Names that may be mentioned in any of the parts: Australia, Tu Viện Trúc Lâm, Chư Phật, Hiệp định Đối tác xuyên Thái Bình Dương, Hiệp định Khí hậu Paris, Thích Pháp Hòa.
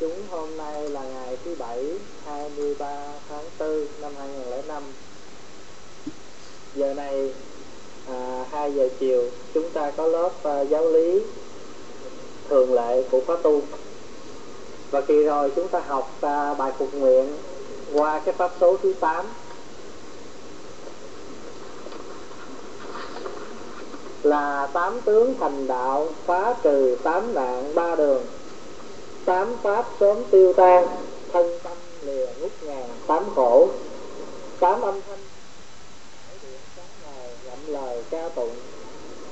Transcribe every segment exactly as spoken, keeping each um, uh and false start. chúng, hôm nay là ngày thứ Bảy, hai mươi ba tháng tư năm hai nghìn không trăm lẻ năm. Giờ này à, hai giờ chiều chúng ta có lớp à, giáo lý thường lệ của khóa tu. Và kỳ rồi chúng ta học à, bài phục nguyện qua cái pháp số thứ tám, là tám tướng thành đạo, phá trừ tám nạn ba đường, tám pháp sớm tiêu tan, thân tâm lìa ngút ngàn tám khổ, tám âm thanh ngậm lời ca tụng,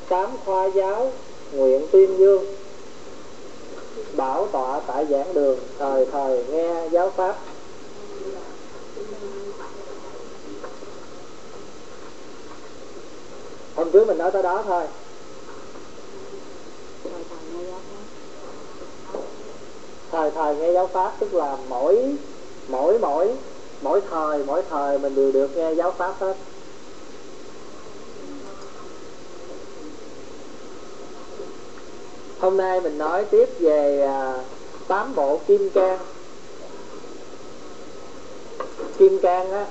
tám khoa giáo nguyện tuyên dương, bảo tọa tại giảng đường thời thời nghe giáo pháp. Hôm trước mình nói tới đó thôi. Thời thời nghe giáo pháp tức là mỗi mỗi mỗi mỗi thời mỗi thời mình đều được nghe giáo pháp hết. Hôm nay mình nói tiếp về tám bộ kim cang. Kim cang á,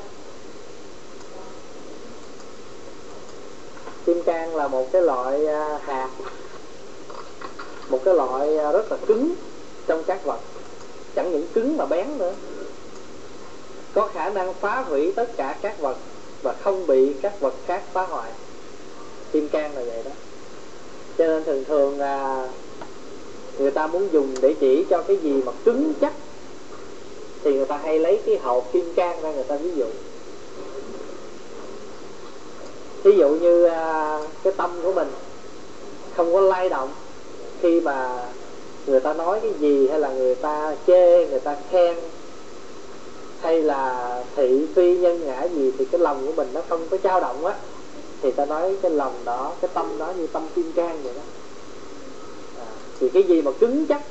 kim cang là một cái loại hạt, một cái loại rất là cứng trong các vật, chẳng những cứng mà bén nữa, có khả năng phá hủy tất cả các vật và không bị các vật khác phá hoại. Kim cang là vậy đó. Cho nên thường thường là người ta muốn dùng để chỉ cho cái gì mà cứng chắc thì người ta hay lấy cái hột kim cang ra người ta ví dụ. Ví dụ như cái tâm của mình không có lay động khi mà người ta nói cái gì, hay là người ta chê, người ta khen, hay là thị phi nhân ngã gì, thì cái lòng của mình nó không có dao động á, thì ta nói cái lòng đó, cái tâm đó như tâm kim cang vậy đó. À, thì cái gì mà cứng chắc,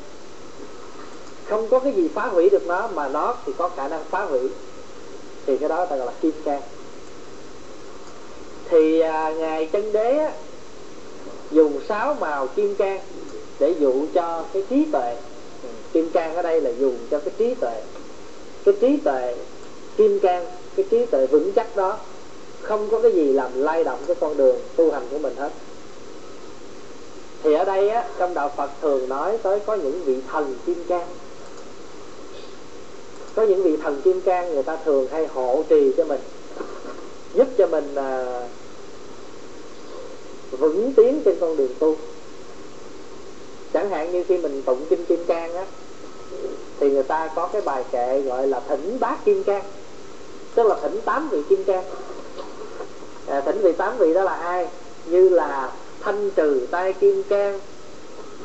không có cái gì phá hủy được nó, mà nó thì có khả năng phá hủy, thì cái đó ta gọi là kim cang. Thì à, Ngài Chân Đế á, dùng sáu màu kim cang để dụ cho cái trí tuệ. Kim cang ở đây là dùng cho cái trí tuệ. Cái trí tuệ kim cang, cái trí tuệ vững chắc đó, không có cái gì làm lay động cái con đường tu hành của mình hết. Thì ở đây á, trong đạo Phật thường nói tới có những vị thần kim cang. Có những vị thần kim cang người ta thường hay hộ trì cho mình, giúp cho mình à, vững tiến trên con đường tu. Chẳng hạn như khi mình tụng kinh Kim Cang á, thì người ta có cái bài kệ gọi là thỉnh bát Kim Cang, tức là thỉnh tám vị Kim Cang. À, thỉnh vị tám vị đó là ai? Như là thanh trừ tai Kim Cang,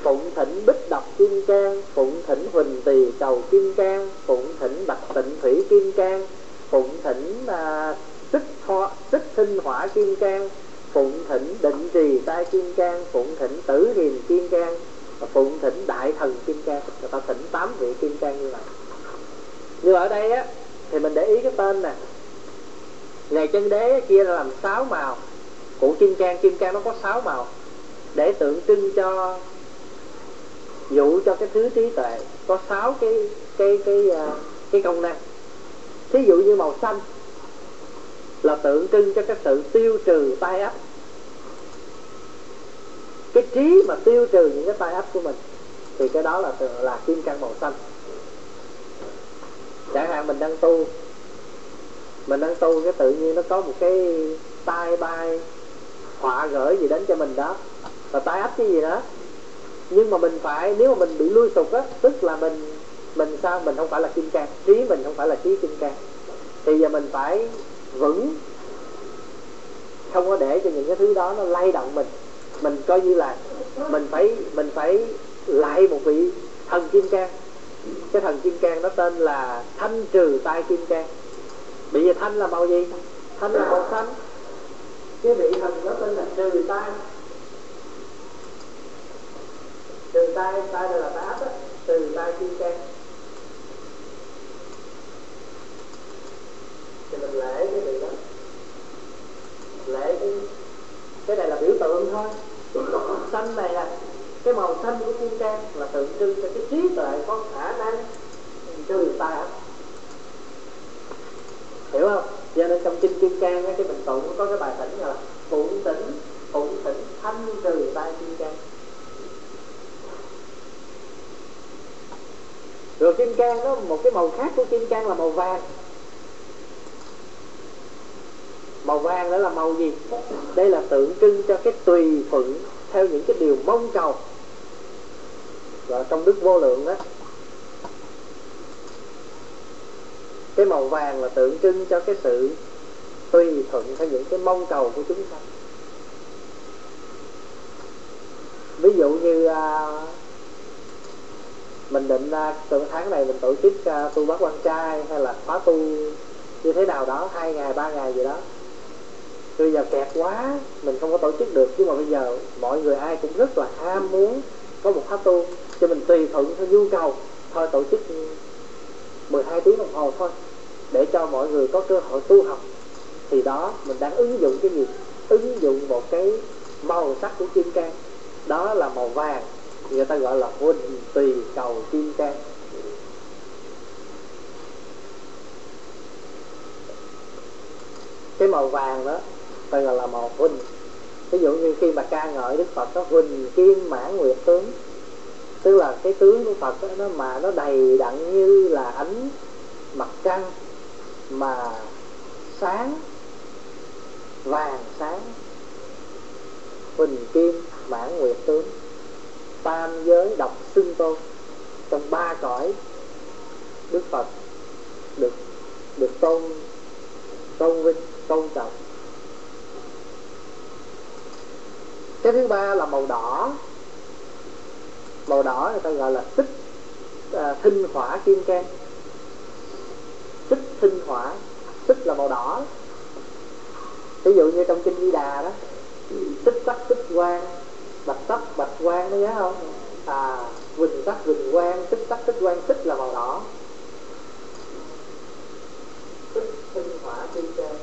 phụng thỉnh bích độc Kim Cang, phụng thỉnh huỳnh tỳ cầu Kim Cang, phụng thỉnh bạch tịnh thủy Kim Cang, phụng thỉnh à, tích hoa, tích sinh hỏa Kim Cang, phụng thỉnh định trì tai Kim Cang, phụng thỉnh tử hiền Kim Cang, phụng thỉnh đại thần Kim Cang. Người ta thỉnh tám vị Kim Cang như vậy. Như ở đây á, thì mình để ý cái tên nè, Ngài Chân Đế kia là làm sáu màu của Kim Cang. Kim Cang nó có sáu màu để tượng trưng cho, dụ cho cái thứ trí tuệ có sáu cái cái cái cái công năng. Thí dụ như màu xanh là tượng trưng cho cái sự tiêu trừ tai ách, cái trí mà tiêu trừ những cái tai ách của mình, thì cái đó là là kim cang màu xanh. Chẳng hạn mình đang tu, mình đang tu cái tự nhiên nó có một cái tai bay họa gửi gì đến cho mình đó, là tai ách cái gì đó. Nhưng mà mình phải, nếu mà mình bị lui sụp á, tức là mình mình sao mình không phải là kim cang, trí mình không phải là trí kim cang. Thì giờ mình phải vững, không có để cho những cái thứ đó nó lay động mình. Mình coi như là mình phải mình phải lại một vị thần kim cang. Cái thần kim cang nó tên là thanh trừ tai kim cang. Bị gì thanh là màu gì? Thanh là màu xanh. Cái vị thần nó tên là trừ tai. Trừ tai, tai là tai áp á, trừ tai kim cang. Thì mình lễ cái vị đó, lễ cái cái này là biểu tượng thôi. Màu xanh này nè, cái màu xanh của kim cang là tượng trưng cho cái trí tuệ có khả năng trừ tà ác, hiểu không? Cho nên trong Kinh Kim Cang cái mình tụng có cái bài tỉnh là cũng tỉnh cũng tỉnh thanh trừ tai Kim Cang. Rồi Kim Cang đó, một cái màu khác của Kim Cang là màu vàng. Màu vàng đó là màu gì? Đây là tượng trưng cho cái tùy thuận theo những cái điều mong cầu. Và trong Đức Vô Lượng đó, cái màu vàng là tượng trưng cho cái sự tùy thuận theo những cái mong cầu của chúng ta. Ví dụ như à, mình định à, từ tháng này mình tổ chức à, tu bác quan trai hay là khóa tu như thế nào đó, hai ngày ba ngày gì đó. Bây giờ kẹt quá mình không có tổ chức được, nhưng mà bây giờ mọi người ai cũng rất là ham muốn có một khóa tu, cho mình tùy thuận theo nhu cầu thôi, tổ chức mười hai tiếng đồng hồ thôi để cho mọi người có cơ hội tu học. Thì đó mình đang ứng dụng cái gì? Ứng dụng một cái màu sắc của Kim Cang, đó là màu vàng, người ta gọi là huỳnh tùy cầu Kim Cang. Cái màu vàng đó tên là màu huỳnh. Ví dụ như khi mà ca ngợi Đức Phật có huỳnh kim mãn nguyệt tướng, tức là cái tướng của Phật nó mà nó đầy đặn như là ánh mặt trăng, mà sáng vàng sáng, huỳnh kim mãn nguyệt tướng, tam giới độc xưng tôn. Trong ba cõi Đức Phật được được tôn tôn vinh tôn trọng. Cái thứ ba là màu đỏ. Màu đỏ người ta gọi là tích à, thinh hỏa Kim Cang. Tích thinh hỏa, tích là màu đỏ. Ví dụ như trong Kinh Di Đà đó, tích tắc tích quang, bạch tắc bạch quang, nó nhớ không? À, huỳnh tắc huỳnh quang, tích tắc tích quang, tích là màu đỏ. Tích thinh hỏa Kim Cang,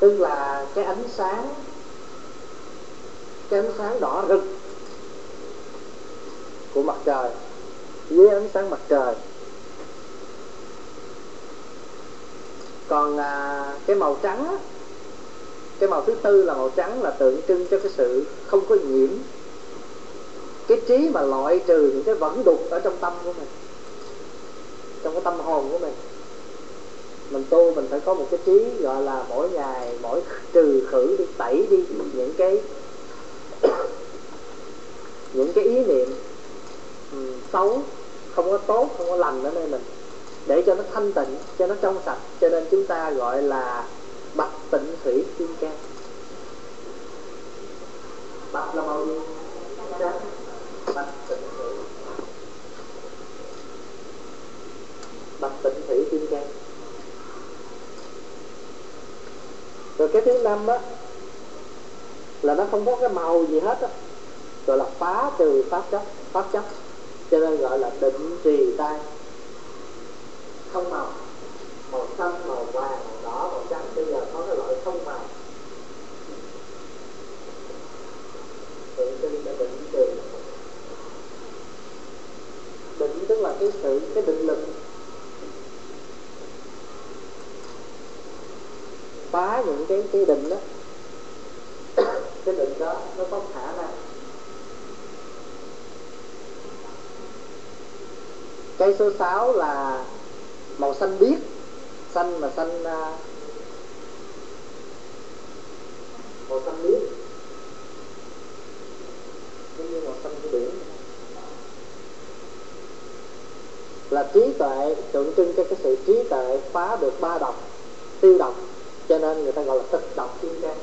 tức là cái ánh sáng, cái ánh sáng đỏ rực của mặt trời với ánh sáng mặt trời. Còn à, cái màu trắng á, cái màu thứ tư là màu trắng là tượng trưng cho cái sự không có nhiễm, cái trí mà loại trừ những cái vẩn đục ở trong tâm của mình, trong cái tâm hồn của mình. Mình tu mình phải có một cái trí gọi là mỗi ngày mỗi trừ khử đi, tẩy đi những cái những cái ý niệm um, xấu, không có tốt không có lành ở nơi mình, để cho nó thanh tịnh, cho nó trong sạch. Cho nên chúng ta gọi là bạch tịnh thủy Kim Cang. Bạch là màu gì? Bạch tịnh thủy, bạch tịnh thủy Kim Cang. Rồi cái thứ năm á là nó không có cái màu gì hết á, gọi là phá trừ pháp chấp, pháp chấp, cho nên gọi là định trì tai. Không màu, màu xanh, màu vàng, màu đỏ, màu trắng, bây giờ có cái loại không màu, tự tin là định trì. Định tức là cái sự, cái định lực. Phá những cái, cái định đó, cái định đó nó có khả năng. Cái số sáu là màu xanh biếc, xanh mà xanh uh, màu xanh biếc, giống như màu xanh của biển, là trí tuệ, tượng trưng cho cái sự trí tuệ phá được ba độc, tiêu độc, cho nên người ta gọi là tịch độc Kim Cang.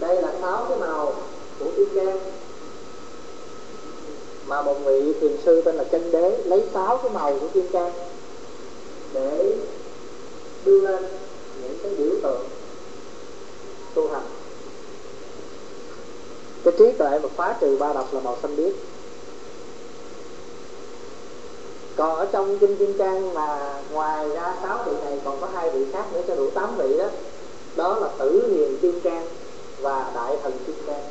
Đây là sáu cái màu của Kim Cang mà một vị thiền sư tên là Chân Đế lấy sáu cái màu của Kim Cang để đưa lên những cái biểu tượng tu hành. Cái trí tuệ mà phá trừ ba độc là màu xanh biếc. Còn ở trong Kinh Kim Cang mà ngoài ra sáu vị này còn có hai vị khác nữa cho đủ tám vị đó, đó là Tử Hiền Kim Cang và Đại Thần Kim Cang.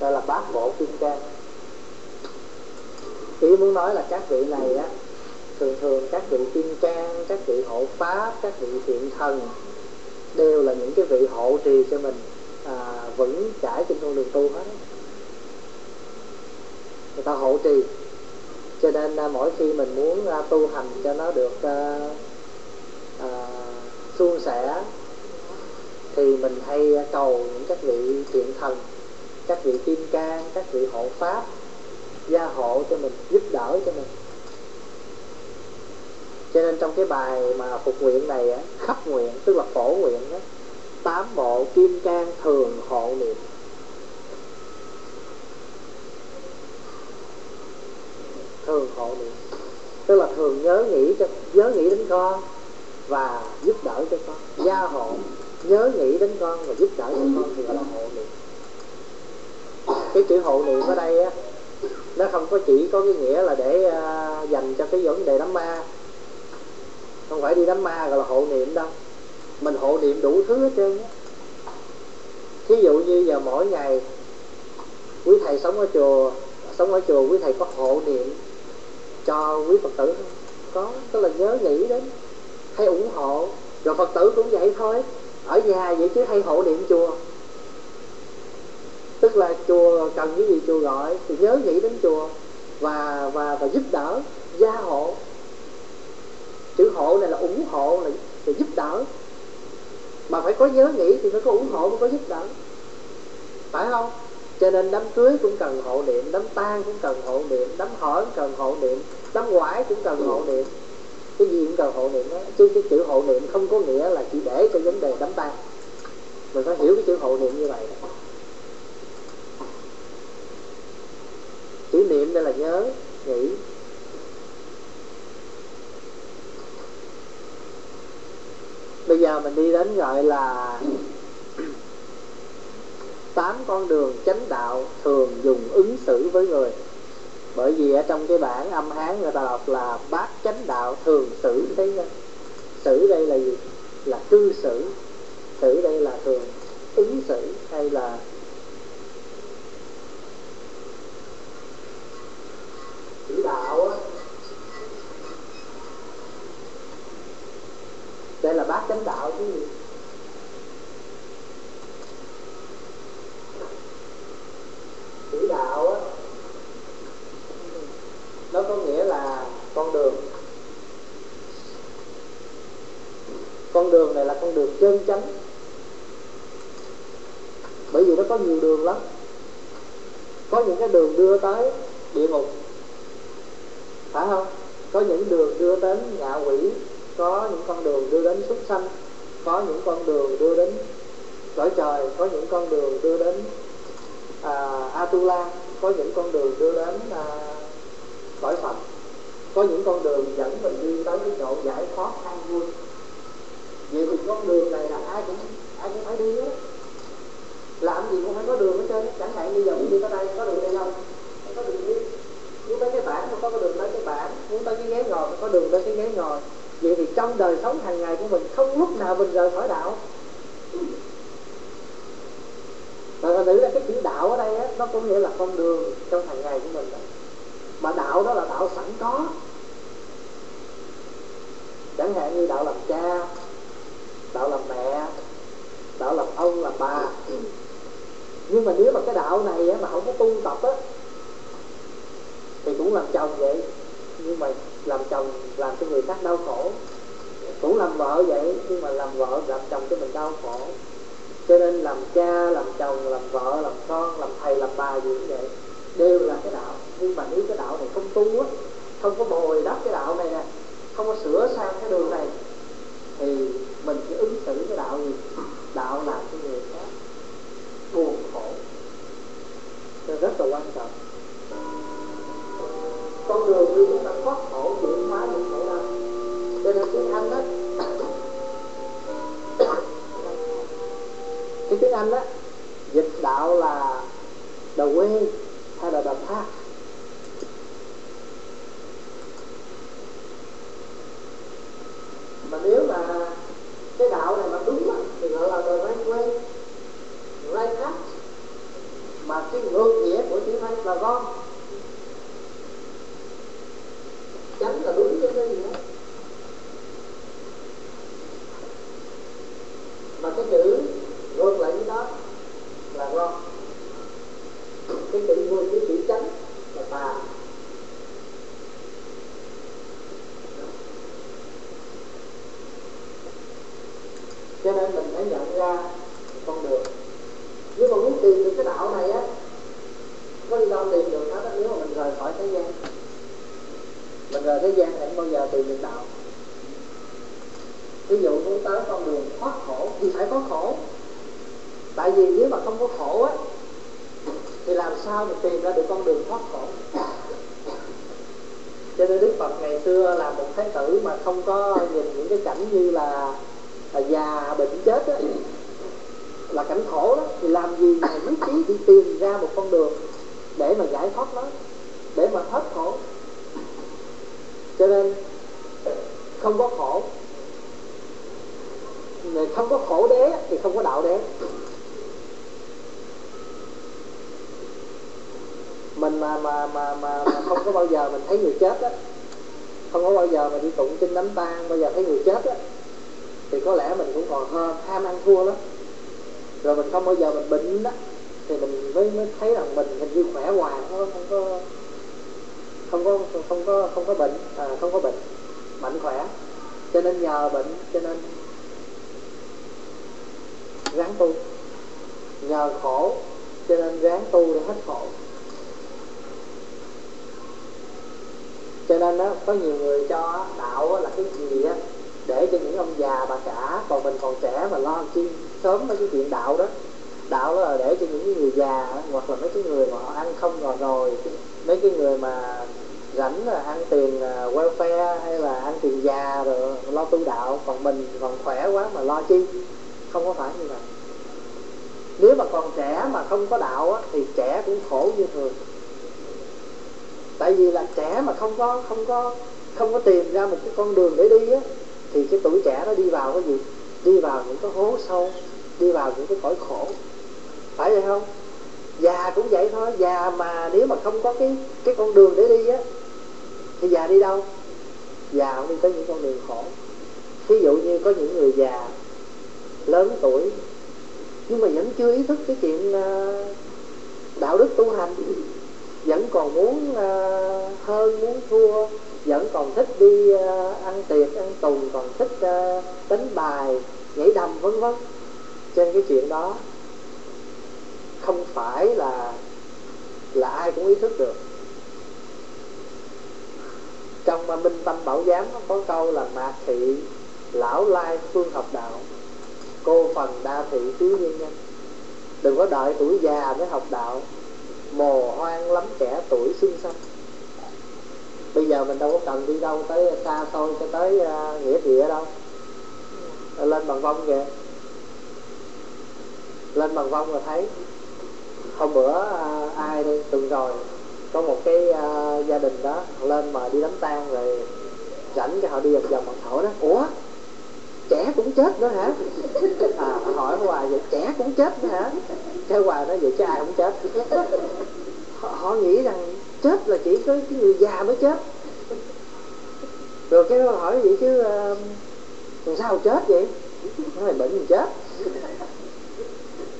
gọi là Bát Bộ Kim Cang. Ý muốn nói là các vị này á, thường thường các vị Kim Cang, các vị hộ pháp, các vị thiện thần đều là những cái vị hộ trì cho mình à, vững chãi trên con đường tu hết. Người ta hộ trì, cho nên à, mỗi khi mình muốn à, tu hành cho nó được à, à, suôn sẻ thì mình hay cầu những các vị thiện thần, các vị Kim Cang, các vị hộ pháp gia hộ cho mình, giúp đỡ cho mình. Cho nên trong cái bài mà phục nguyện này á, khắp nguyện tức là phổ nguyện đó, tám bộ Kim Cang thường hộ niệm. Thường hộ niệm tức là thường nhớ nghĩ cho, nhớ nghĩ đến con và giúp đỡ cho con, gia hộ, nhớ nghĩ đến con và giúp đỡ cho con thì là hộ niệm. Cái chữ hộ niệm ở đây á, nó không có chỉ có cái nghĩa là để uh, dành cho cái vấn đề đám ma. Không phải đi đám ma gọi là hộ niệm đâu. Mình hộ niệm đủ thứ hết trơn á. Thí dụ như giờ mỗi ngày quý thầy sống ở chùa, sống ở chùa quý thầy có hộ niệm cho quý Phật tử không? Có, tức là nhớ nghĩ đến, hay ủng hộ. Rồi Phật tử cũng vậy thôi, ở nhà vậy chứ hay hộ niệm chùa. Tức là chùa cần cái gì chùa gọi thì nhớ nghĩ đến chùa và và và giúp đỡ, gia hộ. Chữ hộ này là ủng hộ, là, là giúp đỡ. Mà phải có nhớ nghĩ thì phải có ủng hộ, mới có giúp đỡ, phải không? Cho nên đám cưới cũng cần hộ niệm, đám tang cũng cần hộ niệm, đám hỏi cũng cần hộ niệm, đám quải cũng cần hộ niệm. Cái gì cũng cần hộ niệm đó. Chứ cái chữ hộ niệm không có nghĩa là chỉ để cho vấn đề đám tang. Mình phải hiểu cái chữ hộ niệm như vậy đó. Chữ niệm đây là nhớ, nghĩ. Bây giờ mình đi đến gọi là tám con đường chánh đạo thường dùng ứng xử với người. Bởi vì ở trong cái bản âm Hán người ta đọc là bát chánh đạo thường xử thế nhân. Xử đây là gì? Là cư xử. Xử đây là thường ứng xử hay là chữ đạo á. Đây là bát chánh đạo chứ gì. Chữ đạo á, nó có nghĩa là con đường. Con đường này là con đường chân chánh. Bởi vì nó có nhiều đường lắm. Có những cái đường đưa tới địa ngục, phải không? Có những đường đưa đến ngạ quỷ, có những con đường đưa đến súc sanh, có những con đường đưa đến cõi trời, có những con đường đưa đến à, Atula, có những con đường đưa đến à, cõi Phật, có những con đường dẫn mình đi tới cái chỗ giải thoát an vui. Vậy thì con đường này là ai cũng ai cũng phải đi á. Làm gì cũng phải có đường hết trơn. Chẳng hạn bây giờ mình đi tới đây có đường đây không? Có đường đi. Muốn tới cái bảng không có đường tới cái bảng, muốn tới cái ghế ngồi có đường tới cái ghế ngồi. Vậy thì trong đời sống hàng ngày của mình không lúc nào mình rời khỏi đạo. Mà nghĩ là cái chữ đạo ở đây á, nó có nghĩa là con đường trong hàng ngày của mình đó. Mà đạo đó là đạo sẵn có. Chẳng hạn như đạo làm cha, đạo làm mẹ, đạo làm ông, làm bà. Nhưng mà nếu mà cái đạo này á, mà không có tu tập á, thì cũng làm chồng vậy, nhưng mà làm chồng làm cho người khác đau khổ. Cũng làm vợ vậy, nhưng mà làm vợ làm chồng cho mình đau khổ. Cho nên làm cha, làm chồng, làm vợ, làm con, làm thầy, làm bà gì cũng vậy, đều là cái đạo. Nhưng mà nếu cái đạo này không tu á, không có bồi đắp cái đạo này nè, không có sửa sang cái đường này, thì mình sẽ ứng xử cái đạo gì? Đạo làm cho người khác buồn khổ. Nên rất là quan trọng. Con đường đưa chúng ta thoát khổ, chuyển hóa những khổ đau. Cho nên tiếng Anh đó, cái tiếng Anh đó dịch đạo là the way hay là the path. Mà nếu mà cái đạo này mà đúng á thì gọi là the right way, right path. Mà cái ngược chánh là đúng chứ cái gì đó. Mà cái chữ ngược lại với đó là ngon. Cái chữ ngược với chữ chánh là tà. Cho nên mình phải nhận ra con đường. Nếu mà muốn tìm được cái đạo này á, có đi đâu tìm được nó, nếu mà mình rời khỏi thế gian. Mình rời thế gian thì không bao giờ tìm được đạo. Ví dụ muốn tới con đường thoát khổ thì phải có khổ. Tại vì nếu mà không có khổ á thì làm sao mình tìm ra được con đường thoát khổ. Cho nên Đức Phật ngày xưa là một thái tử mà không có nhìn những cái cảnh như là là già bệnh chết đó, là cảnh khổ đó, thì làm gì mà nhất trí đi tìm ra một con đường để mà giải thoát nó, để mà thoát khổ. Cho nên không có khổ, không có khổ đế thì không có đạo đế. Mình mà mà mà mà, mà không có bao giờ mình thấy người chết á, không có bao giờ mà đi tụng kinh đám tang, bao giờ thấy người chết á, thì có lẽ mình cũng còn hơn, ham ăn thua lắm. Rồi mình không bao giờ mình bệnh đó thì mình mới, mới thấy rằng mình hình như khỏe hoài, không có không có không có không có không có bệnh, à, không có bệnh, mạnh khỏe. Cho nên nhờ bệnh, cho nên ráng tu, nhờ khổ cho nên ráng tu để hết khổ. Cho nên đó, có nhiều người cho đạo là cái gì á để cho những ông già bà cả, còn mình còn trẻ mà lo chi sớm mấy cái chuyện đạo đó. Đạo đó là để cho những người già hoặc là mấy cái người mà họ ăn không ngồi rồi, mấy cái người mà rảnh là ăn tiền welfare hay là ăn tiền già rồi lo tu đạo, còn mình còn khỏe quá mà lo chi. Không có phải như vậy. Nếu mà còn trẻ mà không có đạo á, thì trẻ cũng khổ như thường. Tại vì là trẻ mà không có không có không có tìm ra một cái con đường để đi á, thì cái tuổi trẻ nó đi vào cái gì? Đi vào những cái hố sâu, đi vào những cái cõi khổ, phải vậy không? Già cũng vậy thôi. Già mà nếu mà không có cái cái con đường để đi á, thì già đi đâu? Già cũng đi tới những con đường khổ. Ví dụ như có những người già lớn tuổi nhưng mà vẫn chưa ý thức cái chuyện đạo đức tu hành, vẫn còn muốn hơn, muốn thua, vẫn còn thích đi ăn tiệc, ăn tùng, còn thích đánh bài, nhảy đầm vân vân. Cho nên cái chuyện đó không phải là là ai cũng ý thức được. Trong mà Minh Tâm Bảo Giám có câu là mạc thị lão lai phương học đạo, cô phần đa thị tiếu nhân nhân. Đừng có đợi tuổi già mới học đạo, mồ hoang lắm trẻ tuổi xinh xanh. Bây giờ mình đâu có cần đi đâu tới xa xôi cho tới uh, nghĩa địa đâu. Lên Bằng Vong kìa, lên Bằng Vong là thấy. Hôm bữa uh, ai đi tuần rồi có một cái uh, gia đình đó lên mà đi đám tang, rồi rảnh cho họ đi vòng vòng bằng thổi đó. Ủa, trẻ cũng chết nữa hả? À, hỏi hoài vậy, trẻ cũng chết nữa hả? Thế hoài nói vậy chứ ai cũng chết. Họ, họ nghĩ rằng chết là chỉ có cái người già mới chết. Rồi cái đó hỏi vậy chứ uh, làm sao chết vậy? Nó mày bệnh mình chết.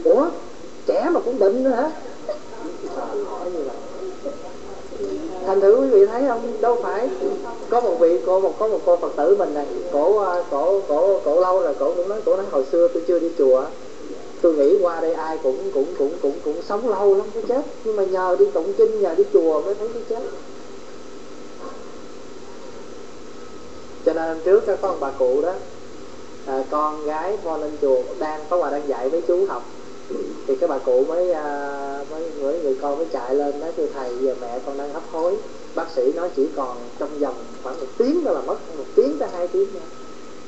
Ủa, trẻ mà cũng bệnh nữa hả? À, hỏi như vậy. Thành thử quý vị thấy không, đâu phải. Có một vị cô một có một cô Phật tử mình này, cổ cổ cổ cổ lâu rồi, cổ cũng nói cổ nói hồi xưa tôi chưa đi chùa, tôi nghĩ qua đây ai cũng cũng cũng cũng cũng sống lâu lắm mới chết, nhưng mà nhờ đi tụng kinh, nhờ đi chùa mới thấy cái chết. Cho nên trước các con bà cụ đó, à, con gái con lên chùa đang có bà đang dạy mấy chú học, thì cái bà cụ mới à, mới người, người con mới chạy lên nói thưa thầy, giờ mẹ con đang hấp hối, bác sĩ nói chỉ còn trong vòng khoảng một tiếng đó là mất, một tiếng tới hai tiếng nữa.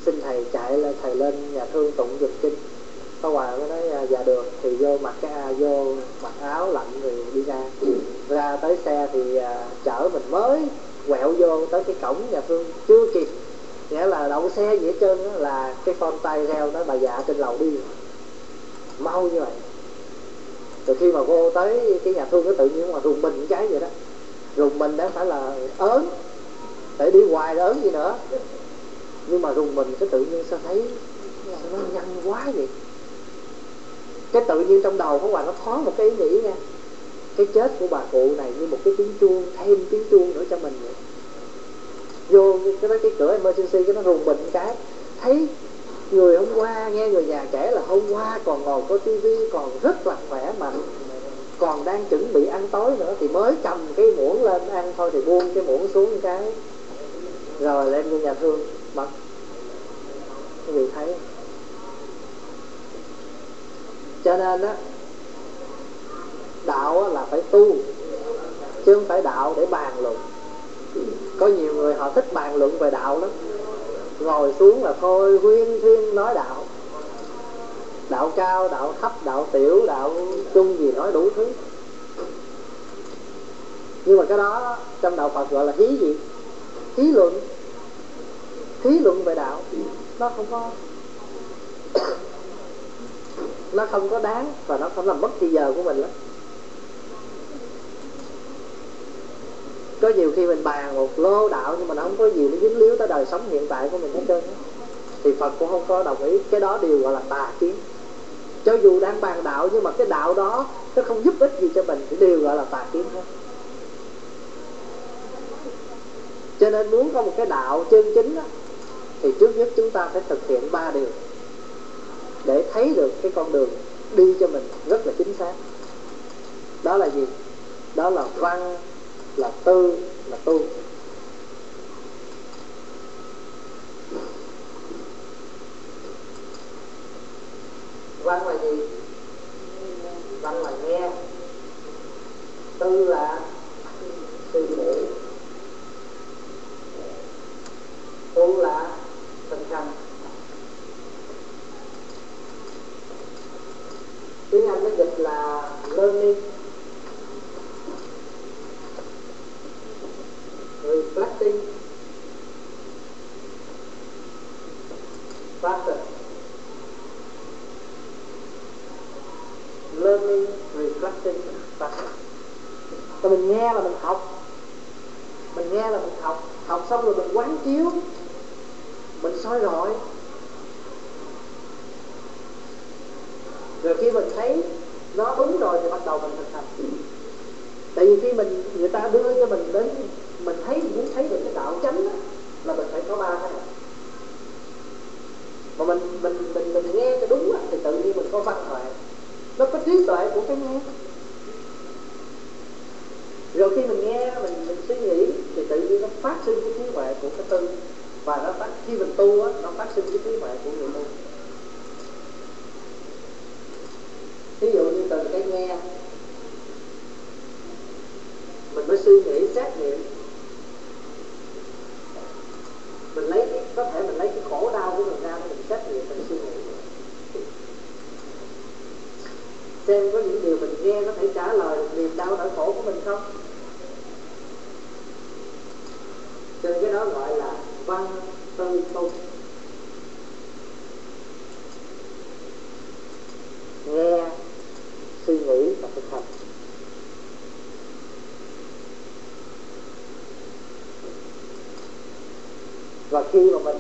Xin thầy chạy lên, thầy lên nhà thương tụng giùm kinh. Có bà mới nói dạ được, thì vô mặc cái à, vô mặc áo lạnh rồi đi ra, ra tới xe thì à, chở mình mới quẹo vô tới cái cổng nhà thương chưa kịp, nghĩa là đậu xe gì hết trơn đó, là cái con tay reo nói bà dạ trên lầu đi mau như vậy. Từ khi mà vô tới cái nhà thương, nó tự nhiên mà rùng mình cái vậy đó, rùng mình đã phải là ớn, để đi hoài đỡ gì nữa. Nhưng mà rùng mình cái tự nhiên sao thấy sao nó nhanh quá vậy. Cái tự nhiên trong đầu của bà nó thoáng một cái ý nghĩ nha, cái chết của bà cụ này như một cái tiếng chuông, thêm tiếng chuông nữa cho mình vậy. Vô cái, cái cửa emergency cái nó rùng mình cái, thấy người hôm qua, nghe người nhà kể là hôm qua còn ngồi có tivi, còn rất là khỏe mạnh, còn đang chuẩn bị ăn tối nữa, thì mới cầm cái muỗng lên ăn thôi thì buông cái muỗng xuống cái rồi lên vô nhà thương bật. Các vị thấy. Cho nên á, đạo á là phải tu chứ không phải đạo để bàn luận. Có nhiều người họ thích bàn luận về đạo lắm, ngồi xuống là thôi huyên thuyên nói đạo, đạo cao, đạo thấp, đạo tiểu, đạo chung gì nói đủ thứ. Nhưng mà cái đó trong đạo Phật gọi là thí gì? Thí luận. Thí luận về đạo nó không có nó không có đáng, và nó không làm mất thời giờ của mình lắm. Có nhiều khi mình bàn một lô đạo nhưng mà nó không có gì nó dính líu tới đời sống hiện tại của mình hết trơn, thì Phật cũng không có đồng ý. Cái đó đều gọi là tà kiến. Cho dù đang bàn đạo nhưng mà cái đạo đó nó không giúp ích gì cho mình thì đều gọi là tà kiến hết. Cho nên muốn có một cái đạo chân chính đó, thì trước nhất chúng ta phải thực hiện ba điều để thấy được cái con đường đi cho mình rất là chính xác. Đó là gì? Đó là văn, là tư, là tu. Văn là gì? Văn là nghe. Tư là suy nghĩ. Tu là thực hành. Tiếng Anh nó dịch là learning, reflecting, practice. Learning, reflecting, practice. Rồi mình nghe là mình học, mình nghe là mình học, học xong rồi mình quán chiếu, mình soi rọi. Rồi khi mình thấy nó đúng rồi thì bắt đầu mình thực hành. Tại vì khi mình người ta đưa cho mình đến, mình thấy muốn thấy được cái đạo chánh đó, là mình phải có ba cái này. Mà mình mình mình mình nghe cho đúng đó, thì tự nhiên mình có văn huệ, nó có trí tuệ của cái nghe. Rồi khi mình nghe mình mình suy nghĩ thì tự nhiên nó phát sinh cái trí tuệ của cái tư, và nó phát khi mình tu á nó phát sinh cái trí tuệ của người tu. Ví dụ như từ cái nghe mình mới suy nghĩ xét nghiệm, mình lấy cái, có thể mình lấy cái khổ đau của mình ra mình xét nghiệm, mình suy nghĩ xem có những điều mình nghe có thể trả lời niềm đau nỗi khổ của mình không. Cho nên cái đó gọi là văn tư tu. Nghe, suy nghĩ và thực hành. Và khi mà mình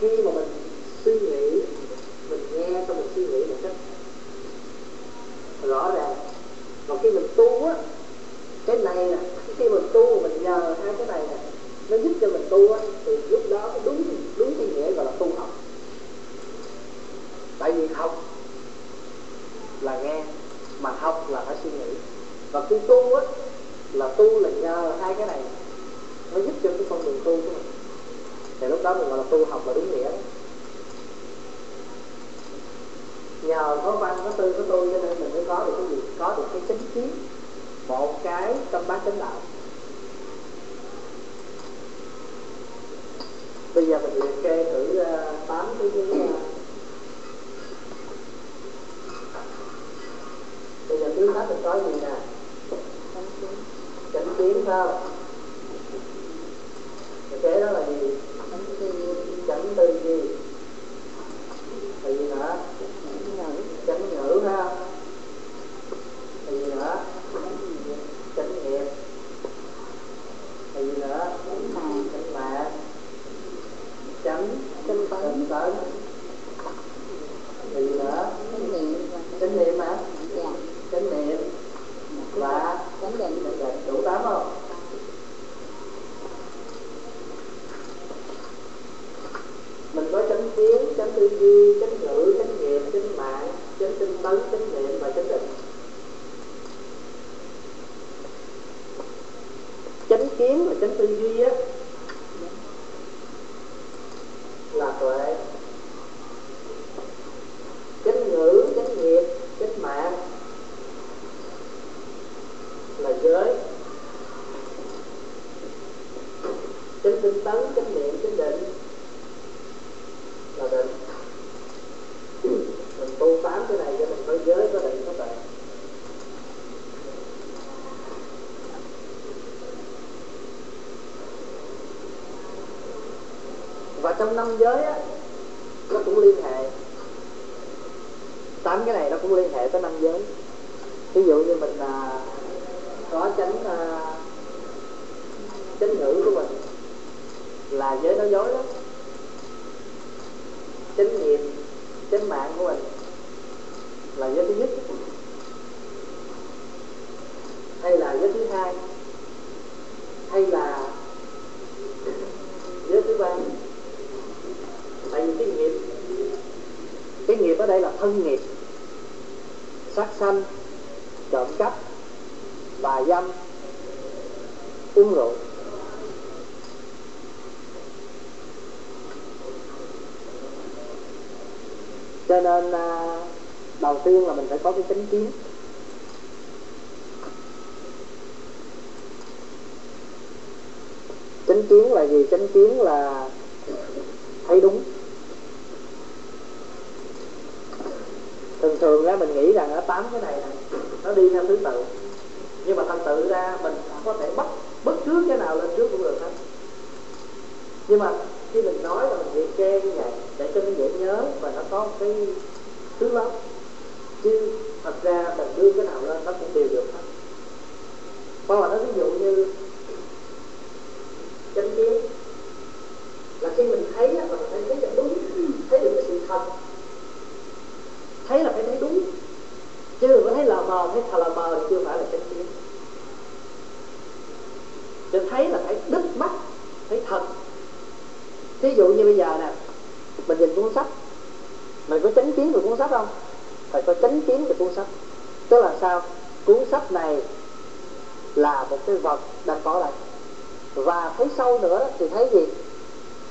khi mà mình suy nghĩ, mình nghe xong mình suy nghĩ một cách rõ ràng. Và khi mình tu á, cái này nè, khi mình tu mình nhờ hai cái này nè, nó giúp cho mình tu á, thì lúc đó đúng đúng cái nghĩa gọi là tu học. Tại vì học là nghe, mà học là phải suy nghĩ. Và khi tu á, là tu là nhờ hai cái này nó giúp cho cái con đường tu của mình, thì lúc đó mình gọi là tu học là đúng nghĩa đó. Nhờ có văn có tư có tu cho nên mình mới có được cái gì? Có được cái chánh kiến, một cái tâm bát chánh đạo. Bây giờ mình liệt kê thử tám cái bây giờ thứ pháp mình có gì nè? Chánh kiến sao? Cái đó là gì? Chánh tư duy. Là gì nữa? Chánh ngữ ha. Là gì nữa? Chánh nghiệp. Là gì nữa? tới gì nữa? Chánh niệm hả? Chánh niệm và chánh định. Đủ tám không? Mình có chánh kiến, chánh tư duy, chánh ngữ, chánh nghiệp, chánh mạng, chánh tinh tấn, chánh niệm và chánh định. Chánh kiến và chánh tư duy á là tuệ, chánh ngữ, chánh nghiệp, chánh mạng là giới, chánh tinh tấn, chánh niệm, chánh định là định. Mình tu tám cái này cho mình có giới, có định, có tuệ. Và trong năm giới á, nó cũng liên hệ, tám cái này nó cũng liên hệ tới năm giới. Ví dụ như mình là có chánh uh, chánh ngữ của mình là giới nói dối đó, chánh nghiệp, chánh mạng của mình là giới thứ nhất, hay là giới thứ hai, hay là giới thứ ba. Tại vì cái nghiệp, cái nghiệp ở đây là thân nghiệp, sát sanh, trộm cắp, tà dâm, uống rượu. Cho nên đầu tiên là mình phải có cái chánh kiến. Chánh kiến là gì? Chánh kiến là thấy đúng. Thường thường ra mình nghĩ rằng ở tám cái này này nó đi theo thứ tự, nhưng mà thật sự ra mình có thể bắt bất cứ cái nào lên trước cũng được hết. Nhưng mà khi mình nói là mình liệt kê như vậy để cho nó dễ nhớ và nó có cái thứ lớp, chứ thật ra mình đưa cái nào lên nó cũng đều được hết. Bao giờ nó ví dụ như chánh kiến là khi mình thấy là mình phải thấy được đúng, thấy được cái sự thật, thấy là phải thấy đúng, chứ đừng có thấy lờ mờ, thấy thà lờ mờ thì chưa phải là chánh kiến. Chứ thấy là phải đứt mắt, thấy thật. Thí dụ như bây giờ nè, mình nhìn cuốn sách, mình có chánh kiến về cuốn sách không? Phải có chánh kiến về cuốn sách. Tức là sao? Cuốn sách này là một cái vật đang có đây. Và thấy sâu nữa thì thấy gì?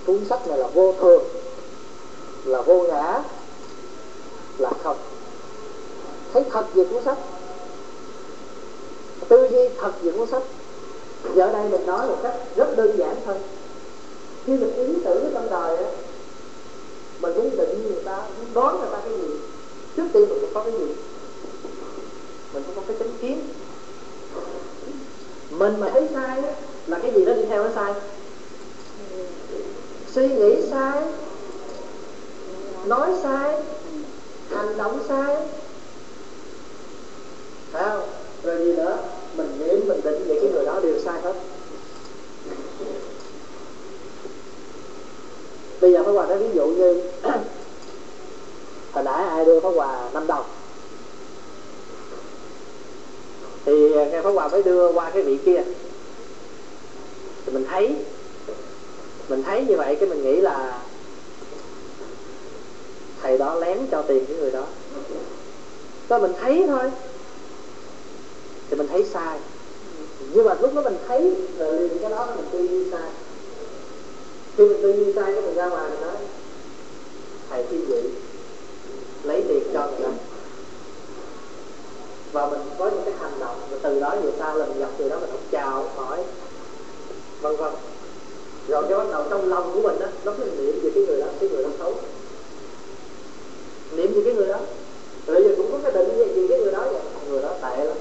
Cuốn sách này là vô thường, là vô ngã, là không. Thấy thật về cuốn sách, tư duy thật về cuốn sách. Giờ đây mình nói một cách rất đơn giản thôi. Khi mình ý tưởng trong đời á, mình muốn định người ta, muốn đoán người ta cái gì, trước tiên mình phải có cái gì? Mình phải có cái chánh kiến. Mình mà thấy sai á, là cái gì đó đi theo nó sai. Suy nghĩ sai, nói sai, hành động sai, phải không? Rồi gì nữa? Mình niệm, mình định về cái người đó đều sai hết. Bây giờ Pháp Hòa nói ví dụ như hồi nãy ai đưa Pháp Hòa năm đồng thì nghe Pháp Hòa mới đưa qua cái vị kia, thì mình thấy mình thấy như vậy cái mình nghĩ là thầy đó lén cho tiền cái người đó. Thôi mình thấy thôi thì mình thấy sai, nhưng mà lúc đó mình thấy rồi liền cái đó mình tư duy sai. Khi mình tư duy sai cái mình ra ngoài mình nói thầy thiên vị lấy tiền cho mình, và mình có những cái hành động, và từ đó về sau là mình gặp từ đó mình không chào hỏi vân vân. Rồi cái bắt đầu trong lòng của mình đó, nó cứ niệm về cái người đó, cái người đó xấu, niệm về cái người đó. Rồi giờ cũng có cái định về, về cái người đó vậy, người đó tệ lắm.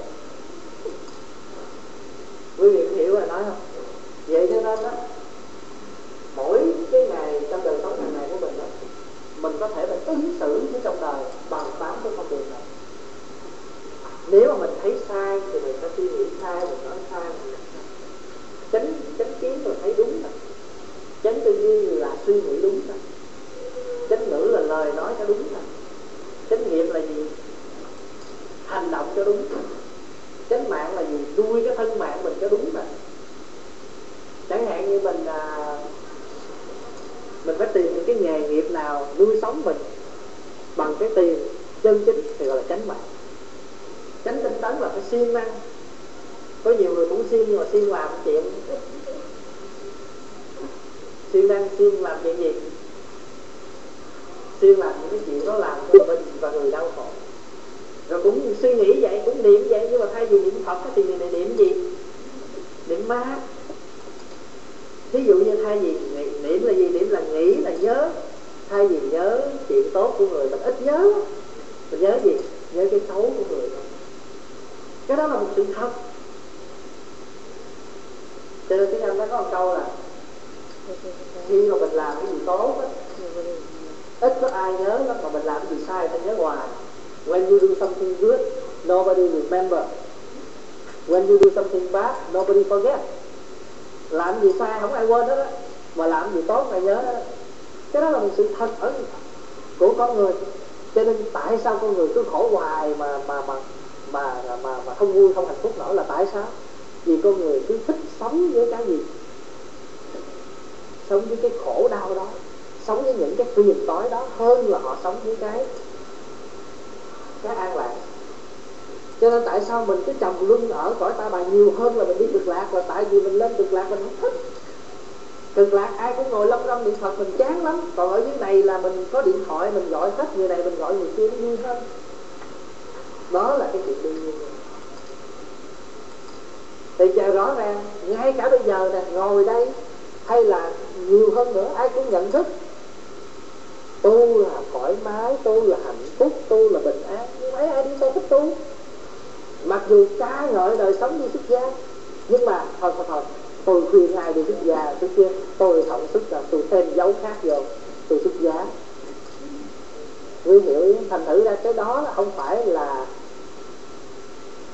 Quý vị hiểu rồi nói không? Vậy cho nên đó, mỗi cái ngày trong đời sống hàng ngày của mình đó, mình có thể là ứng xử với trong đời bằng tám cái con đường này. Nếu mà mình thấy sai thì mình sẽ suy nghĩ sai, mình nói sai. Chánh chánh kiến là thấy đúng nè, chánh tư duy là suy nghĩ đúng nè, mình à, mình phải tìm những cái nghề nghiệp nào nuôi sống mình bằng cái tiền chân chính thì gọi là chánh mạng. Chánh tinh tấn là phải siêng năng. Có nhiều người cũng siêng nhưng mà siêng làm chuyện siêng năng, siêng làm chuyện gì? Siêng làm những cái chuyện nó làm cho mình và người đau khổ. Rồi cũng suy nghĩ vậy, cũng niệm vậy, nhưng mà thay vì niệm Phật thì niệm, niệm gì? Niệm ma. Ví dụ như thay vì niệm là gì? Niệm là nghĩ, là nhớ. Thay vì nhớ chuyện tốt của người, mình ít nhớ. Mình nhớ gì? Nhớ cái xấu của người. Cái đó là một sự thật. Cho nên tiếng Anh nó có một câu là khi mà mình làm cái gì tốt á, ít có ai nhớ lắm, mà mình làm cái gì sai thì nhớ hoài. When you do something good, nobody remember. When you do something bad, nobody forget. Làm gì sai không ai quên hết á, mà làm gì tốt ai nhớ hết. Cái đó là một sự thật ở của con người. Cho nên tại sao con người cứ khổ hoài mà mà mà mà mà, mà không vui, không hạnh phúc nổi là tại sao? Vì con người cứ thích sống với cái gì? Sống với cái khổ đau đó, sống với những cái phiền tối đó hơn là họ sống với cái cái an lạc. Cho nên tại sao mình cứ trầm luân ở cõi ta bà nhiều hơn là mình đi cực lạc, là tại vì mình lên cực lạc mình không thích. Cực lạc ai cũng ngồi lông râm niệm Phật mình chán lắm. Còn ở dưới này là mình có điện thoại, mình gọi khách người này, mình gọi người kia, nó vui hơn. Đó là cái chuyện đương nhiên. Thì giờ rõ ràng ngay cả bây giờ nè, ngồi đây hay là nhiều hơn nữa, ai cũng nhận thức tu là thoải mái, tu là hạnh phúc, tu là bình an. Nhưng mấy ai đi tu thích tu, mặc dù ca ngợi đời sống đi xuất gia, nhưng mà thôi thôi thôi tôi khuyên ai đi xuất gia trước kia tôi không xuất là tôi thêm dấu khác vô tôi xuất giá. Quý hiểu thành thử ra cái đó là không phải là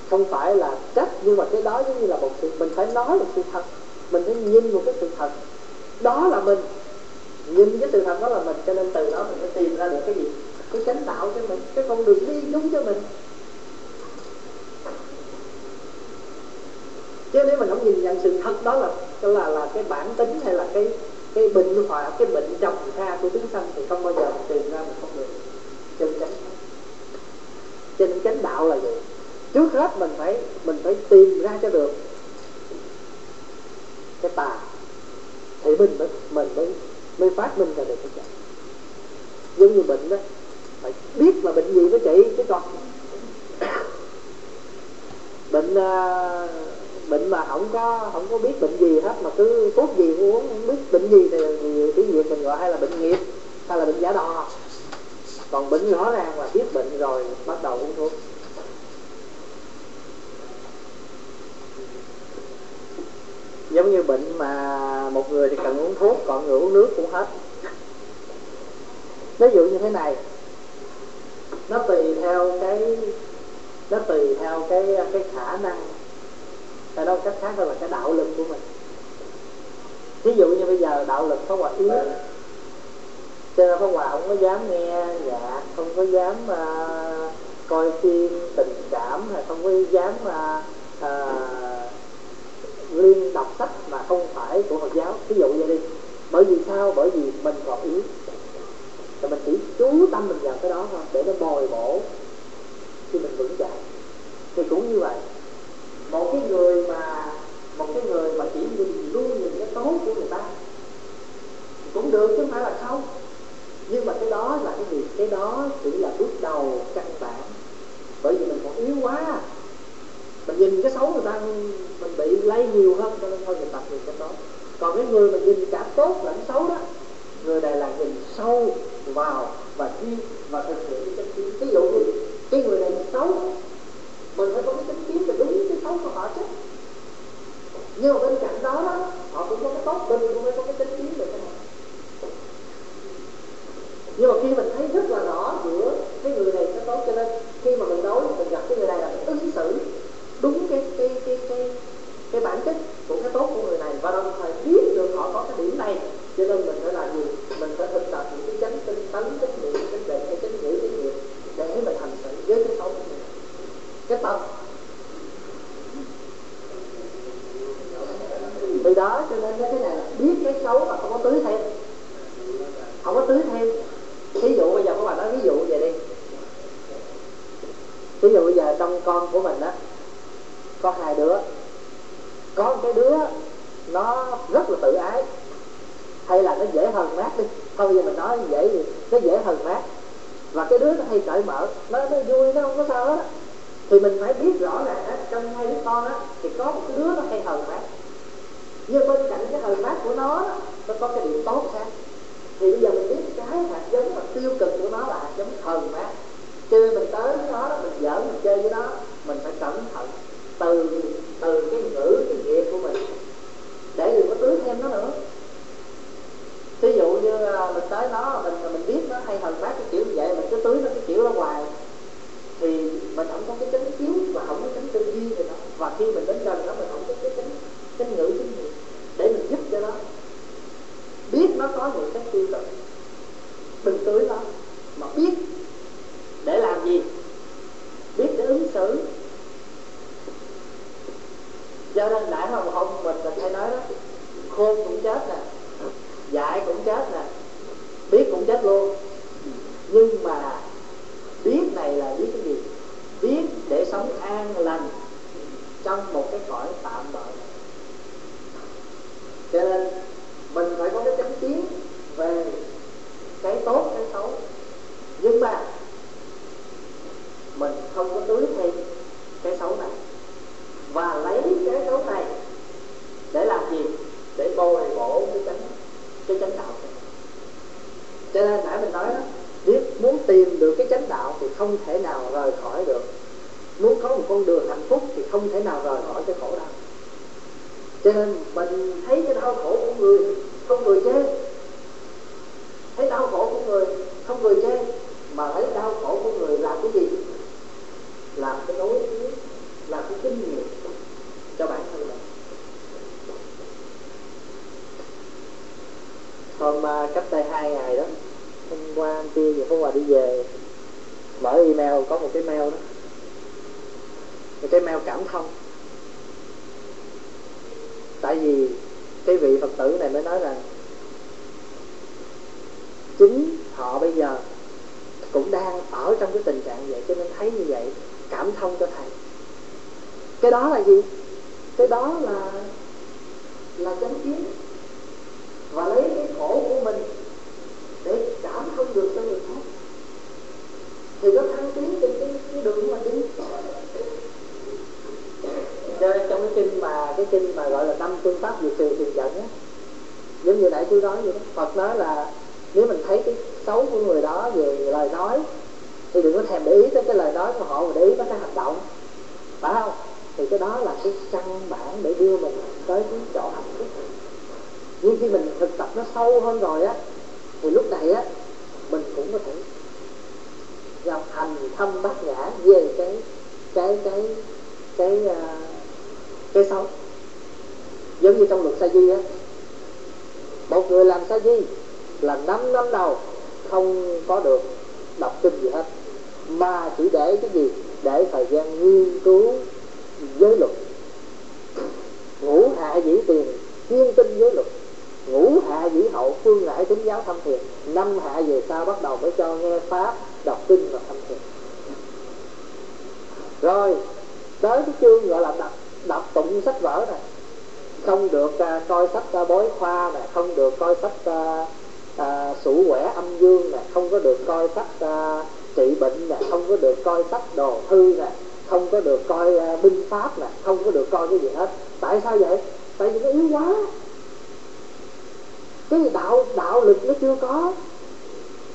không phải là trách, nhưng mà cái đó giống như là một sự, mình phải nói một sự thật, mình phải nhìn một cái sự thật đó là mình, nhìn cái sự thật đó là mình. Cho nên từ đó mình phải tìm ra được cái gì, cái chánh đạo cho mình, cái con đường đi đúng cho mình. Chứ nếu mình không nhìn nhận sự thật đó là là là cái bản tính hay là cái cái bệnh họa, cái bệnh trầm kha của chúng sanh thì không bao giờ tìm ra mình không được chân chánh. Chân chánh đạo là gì? Trước hết mình phải mình phải tìm ra cho được cái tà thì mình mới mình mới mới phát minh ra được cái chánh. Giống như bệnh đó, phải biết là bệnh gì đó chị, chứ còn bệnh uh, bệnh mà không có không có biết bệnh gì hết mà cứ thuốc gì uống không biết bệnh gì thì tiếng Việt mình gọi hay là bệnh nghiệp hay là bệnh giả đò. Còn bệnh rõ ràng là biết bệnh rồi bắt đầu uống thuốc. Giống như bệnh mà một người thì cần uống thuốc, còn người uống nước cũng hết. Ví dụ như thế này, nó tùy theo cái nó tùy theo cái cái khả năng, tại đâu cách khác đó là cái đạo lực của mình. Ví dụ như bây giờ đạo lực Pháp Hòa yếu, cho nên Pháp Hòa không có dám nghe nhạc, không có dám uh, coi phim tình cảm, hay không có dám uh, uh, liên đọc sách mà không phải của Phật giáo. Ví dụ như đi, bởi vì sao? Bởi vì mình còn yếu, thì mình chỉ chú tâm mình vào cái đó thôi để nó bồi bổ khi mình vững chãi. Thì cũng như vậy, một cái người mà một cái người mà chỉ nhìn luôn nhìn cái tốt của người ta cũng được chứ không phải là không, nhưng mà cái đó là cái gì? Cái đó chỉ là bước đầu căn bản, bởi vì mình còn yếu quá, mình nhìn cái xấu người ta mình bị lây nhiều hơn, cho nên thôi mình tập nhìn cái đó. Còn cái người mà nhìn cả tốt lẫn xấu đó, người này là nhìn sâu vào và chuyên và thực hiện cái chuyên. Ví dụ như cái người này xấu, mình phải có cái tính kiến là đúng cái xấu của họ chứ. Nhưng mà bên cạnh đó đó, họ cũng có cái tốt, mình cũng phải có cái tính kiến về cái này. Nhưng mà khi mình thấy rất là rõ giữa cái người này cái tốt, cho nên khi mà mình đối mình gặp cái người này là mình ứng xử đúng cái cái cái cái cái bản chất của cái tốt của người này, và đồng thời biết được họ có cái điểm này, cho nên mình phải làm gì? Mình phải thực tập những cái chánh tinh tấn, chánh niệm, chánh định hay chánh ngữ, chánh niệm để mình hành xử với cái xấu của mình. Cái tâm vì đó cho nên cái này là biết cái xấu mà không có tưới thêm, không có tưới thêm. Ví dụ bây giờ các bạn nói ví dụ vậy đi, ví dụ bây giờ trong con của mình á có hai đứa, có một cái đứa nó rất là tự ái, hay là nó dễ hờn mát đi, thôi bây giờ mình nói dễ gì, nó dễ hờn mát, và cái đứa nó hay cởi mở, nó, nó vui, nó không có sao hết. Thì mình phải biết rõ là trong hai đứa con á thì có một cái đứa nó hay hờn mát, nhưng bên cạnh cái hờn mát của nó nó có cái điều tốt khác. Thì bây giờ mình biết cái hạt giống mà tiêu cực của nó là hạt giống hờn mát, chứ mình tới với nó, mình giỡn, mình chơi với nó, mình phải cẩn thận từ từ cái ngữ, cái nghiệp của mình, để đừng có tưới thêm nó nữa. Ví dụ như mình tới nó, mình mình biết nó hay hờn mát cái kiểu như vậy, mình cứ tưới nó cái kiểu đó hoài thì mình không có cái tính kiến và không có tính tư duy về nó, và khi mình đến gần nó mình không có cái tính tính ngữ, tính ngữ để mình giúp cho nó biết nó có những cái tiêu cực, đừng tưới nó, mà biết để làm gì, biết để ứng xử. Cho nên nãy hồng hồng mình mình hay nói đó, khôn cũng chết nè, dại cũng chết nè, biết cũng chết luôn. Nhưng mà biết này là biết cái gì? Biết để sống an lành trong một cái cõi tạm bợ. Cho nên mình phải có cái chánh kiến về cái tốt, cái xấu, nhưng mà mình không có tưới thêm cái xấu này, và lấy cái xấu này để làm gì? Để bồi bổ cái chánh, cái chánh đạo. Cho nên nãy mình nói đó, biết muốn tìm được cái chánh đạo thì không thể nào rời khỏi được, muốn có một con đường hạnh phúc thì không thể nào rời khỏi cái khổ đau. Cho nên mình thấy cái đau khổ của người không người chê, thấy đau khổ của người không người chê, mà thấy đau khổ của người làm cái gì? Làm cái đối với, làm cái kinh nghiệm cho bản thân mình. Hôm cách đây hai ngày đó, hôm qua hôm kia thì Pháp Hòa đi về, mở email có một cái mail đó, một cái mail cảm thông. Tại vì cái vị Phật tử này mới nói rằng chính họ bây giờ cũng đang ở trong cái tình trạng vậy, cho nên thấy như vậy cảm thông cho thầy. Cái đó là gì? Cái đó là là chánh kiến, và lấy cái khổ của mình để cảm thông được cho người khác thì nó thăng tiến trên cái, cái đường của mình đi. Cho nên trong cái kinh mà cái kinh mà gọi là năm phương pháp diệt trừ phiền giận á, giống như nãy chú nói vậy đó, Phật nói là nếu mình thấy cái xấu của người đó về lời nói thì đừng có thèm để ý tới cái lời nói của họ, mà để ý tới cái hành động, phải không? Thì cái đó là cái căn bản để đưa mình tới cái chỗ hạnh phúc. Nhưng khi mình thực tập nó sâu hơn rồi á thì lúc này á mình cũng có thể gặp hành thâm bát nhã về cái cái cái cái cái, cái xấu. Giống như trong luật sa di á, một người làm sa di là năm năm đầu không có được đọc kinh gì hết, mà chỉ để cái gì? Để thời gian nghiên cứu giới luật. Ngũ hạ dĩ tiền chuyên tinh giới luật, ngũ hạ dĩ hậu phương ngại tính giáo thâm thiền, năm hạ về sau bắt đầu mới cho nghe pháp, đọc kinh và thâm thiền. Rồi tới cái chương gọi là đọc, đọc tụng sách vở này, không được uh, coi sách uh, bói khoa này, không được coi sách uh, uh, sủ quẻ âm dương này, không có được coi sách uh, trị bệnh này, không có được coi sách đồ thư này, không có được coi uh, binh pháp này, không có được coi cái gì hết. Tại sao vậy? Tại vì nó yếu quá, cái đạo đạo lực nó chưa có,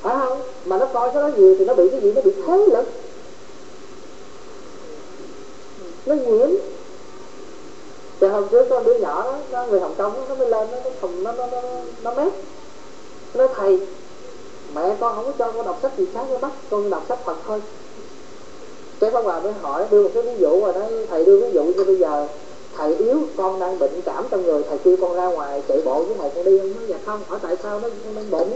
phải không? Mà nó coi cái đó nhiều thì nó bị cái gì? Nó bị thế lực, nó nhiễm. Thì hôm trước có đứa nhỏ đó, nó người Hồng Kông đó, nó mới lên nó thùng nó nó nó nó mét, nó nói thầy, mẹ con không có cho con đọc sách gì khác, nó bắt con đọc sách Phật thôi. Cái Pháp Hòa mới hỏi, đưa một cái ví dụ rồi đó, thầy đưa ví dụ như bây giờ thầy yếu, con đang bệnh cảm trong người, thầy kêu con ra ngoài chạy bộ với thầy, con đi không? Nó dạ không. Hỏi tại sao? Nó đang bệnh.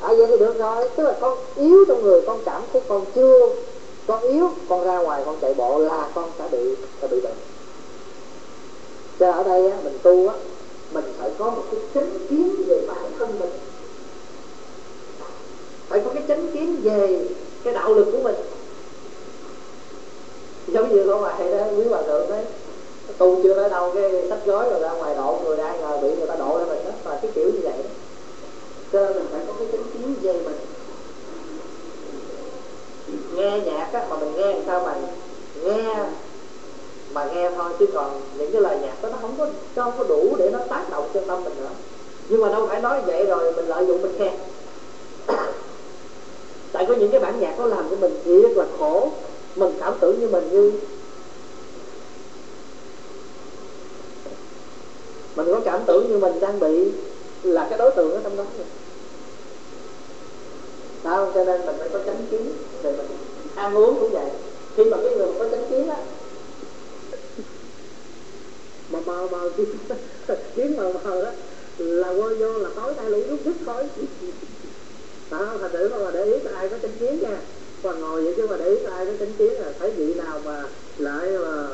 À vậy thì được rồi, tức là con yếu trong người, con cảm thấy con chưa, con yếu, con ra ngoài con chạy bộ là con sẽ bị, sẽ bị bệnh. Cho ở đây á, mình tu á, mình phải có một cái chánh kiến về bản thân mình, phải có cái chánh kiến về cái đạo lực của mình. Giống như ở ngoài đó quý hòa thượng đấy, tu chưa tới đâu cái sách gói rồi ra ngoài độ người đang là bị người ta độ ra mình đó, và cái kiểu như vậy đó. Cho nên mình phải có cái chánh kiến về mình. Nghe nhạc á, mà mình nghe sao mà nghe mà nghe thôi, chứ còn những cái lời nhạc đó nó không có nó không có đủ để nó tác động trên tâm mình nữa. Nhưng mà đâu phải nói vậy rồi mình lợi dụng mình nghe. Tại có những cái bản nhạc nó làm cho mình thiệt là khổ, mình cảm tưởng như mình như mình có cảm tưởng như mình đang bị là cái đối tượng ở trong đó rồi. Đó, cho nên mình phải có chánh kiến về mình. Ăn uống cũng vậy, khi mà cái người mà có chánh kiến á mà màu màu kiến kiến màu màu đó là quơ vô là tối tay lũ rút rít khói. Đó, thành thử mà để ý ai có chánh kiến nha, còn ngồi vậy chứ mà để ý ai có chánh kiến là phải vị nào mà lại mà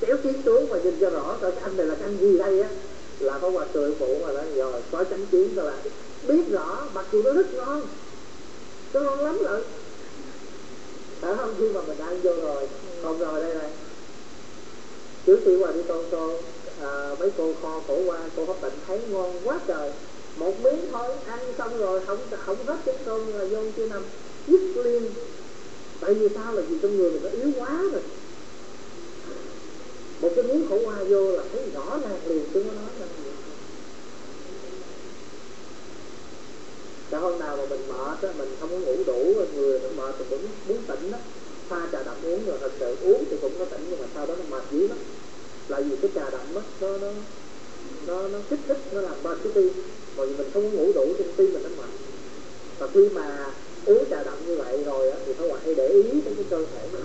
kéo kiến xuống mà nhìn cho rõ coi anh này là anh gì đây á, là có quà cười phụ mà nói rồi có chánh kiến rồi là biết rõ, mặc dù nó rất ngon, nó ngon lắm rồi. Đã không khi mà mình ăn vô rồi, còn rồi đây này. Trước khi qua đi tô tô, à, mấy cô kho cổ qua, cô hấp bệnh thấy ngon quá trời. Một miếng thôi, ăn xong rồi, không không hết cái cơm là vô chưa nằm, dứt liền. Tại vì sao là vì trong người mình nó yếu quá rồi. Một cái miếng khổ qua vô là thấy rõ ràng liền, chứ nó nói là gì. Cả hôm nào mà mình mệt á, mình không có ngủ đủ, người mình mệt thì cũng muốn tỉnh á, pha trà đậm uống rồi thật sự uống thì cũng có tỉnh, nhưng mà sau đó nó mệt dữ lắm. Là vì cái trà đậm á, nó nó nó nó kích thích, nó làm mệt cái tim, bởi vì mình không có ngủ đủ thì tim mình nó mệt. Và khi mà uống trà đậm như vậy rồi á, thì phải phải để ý đến cái cơ thể mình,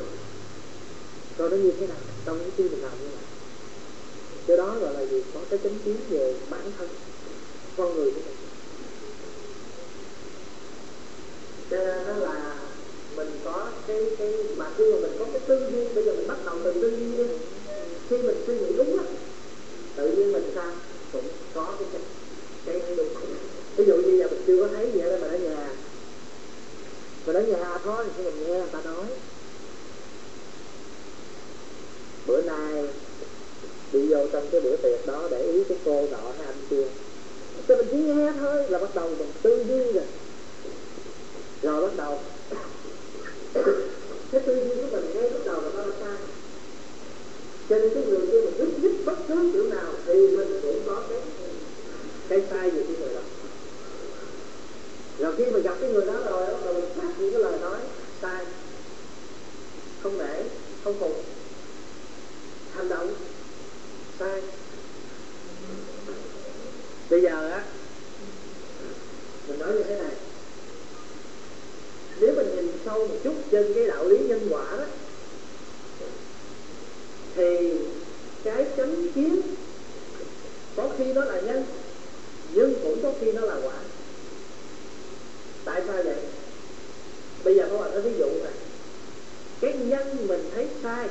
coi nó như thế nào trong cái tim mình làm như vậy. Cái đó gọi là gì, có cái chánh kiến về bản thân con người của mình. Cho nên đó là mình có cái cái mà khi mà mình có cái tư duy, bây giờ mình bắt đầu từ tư duy đi, khi mình suy nghĩ đúng á, tự nhiên mình sao cũng có cái cái cái, cái đúng. Ví dụ như là mình chưa có thấy gì hết, mình ở nhà, mình ở nhà thôi thì mình nghe người ta nói bữa nay đi vô trong cái bữa tiệc đó để ý cái cô nọ hay anh kia, cho mình chỉ nghe thôi là bắt đầu mình tư duy rồi. Rồi bắt đầu cái tư duy của mình ngay lúc đầu là nó là sai. Cho nên cái người kia mình rút rít bất cứ kiểu nào thì mình cũng có cái cái sai về cái người đó. Rồi khi mà gặp cái người đó rồi bắt đầu mình phát những cái lời nói sai, không nể, không phục, hành động sai. Bây giờ á mình nói như thế này, nếu mình nhìn sâu một chút trên cái đạo lý nhân quả đó, thì cái chánh kiến có khi nó là nhân, nhưng cũng có khi nó là quả. Tại sao vậy? Bây giờ các bạn có ví dụ này, cái nhân mình thấy sai,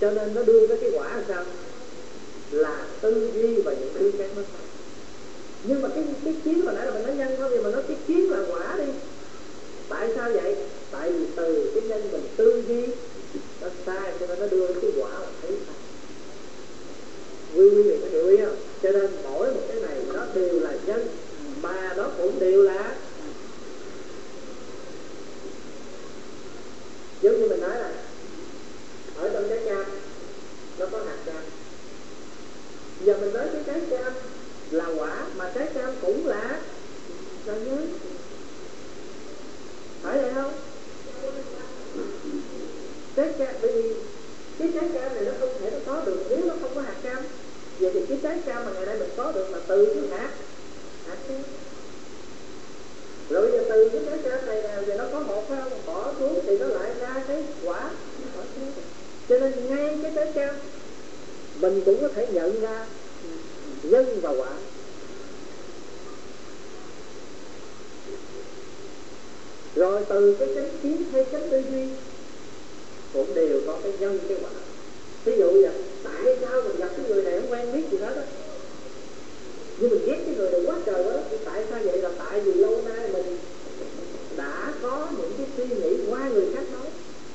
cho nên nó đưa tới cái quả là sao? Là tư duy và những thứ khác nó sai. Nhưng mà cái cái kiến hồi nãy là mình nói nhân thôi, thì mình nói cái kiến là quả đi. Tại sao vậy? Tại vì từ cái nhân mình tư duy nó sai, cho nên nó đưa cái quả là thấy sai. Quý quý vị có hiểu ý không? Cho nên mỗi một cái này nó đều là nhân, mà nó cũng đều là, giống như mình nói là ở trong trái cam nó có hạt cam. Giờ mình nói cái trái cam là quả, mà trái cam cũng là là nhân, phải vậy không? Trái cam, bởi vì cái trái cam này nó không thể nó có được nếu nó không có hạt cam. Vậy thì cái trái cam mà ngày nay mình có được là từ cái hạt hạt cam. Rồi giờ từ cái trái cam này nào giờ nó có một phải không, bỏ xuống thì nó lại ra cái quả. Cho nên ngay cái trái cam mình cũng có thể nhận ra nhân và quả. Rồi từ cái chánh kiến hay chánh tư duy cũng đều có cái nhân cái quả. Ví dụ vậy, tại sao mình gặp cái người này không quen biết gì hết á, Nhưng mình ghét cái người này quá trời quá đất. Tại sao vậy? Là tại vì lâu nay mình đã có những cái suy nghĩ qua người khác nói.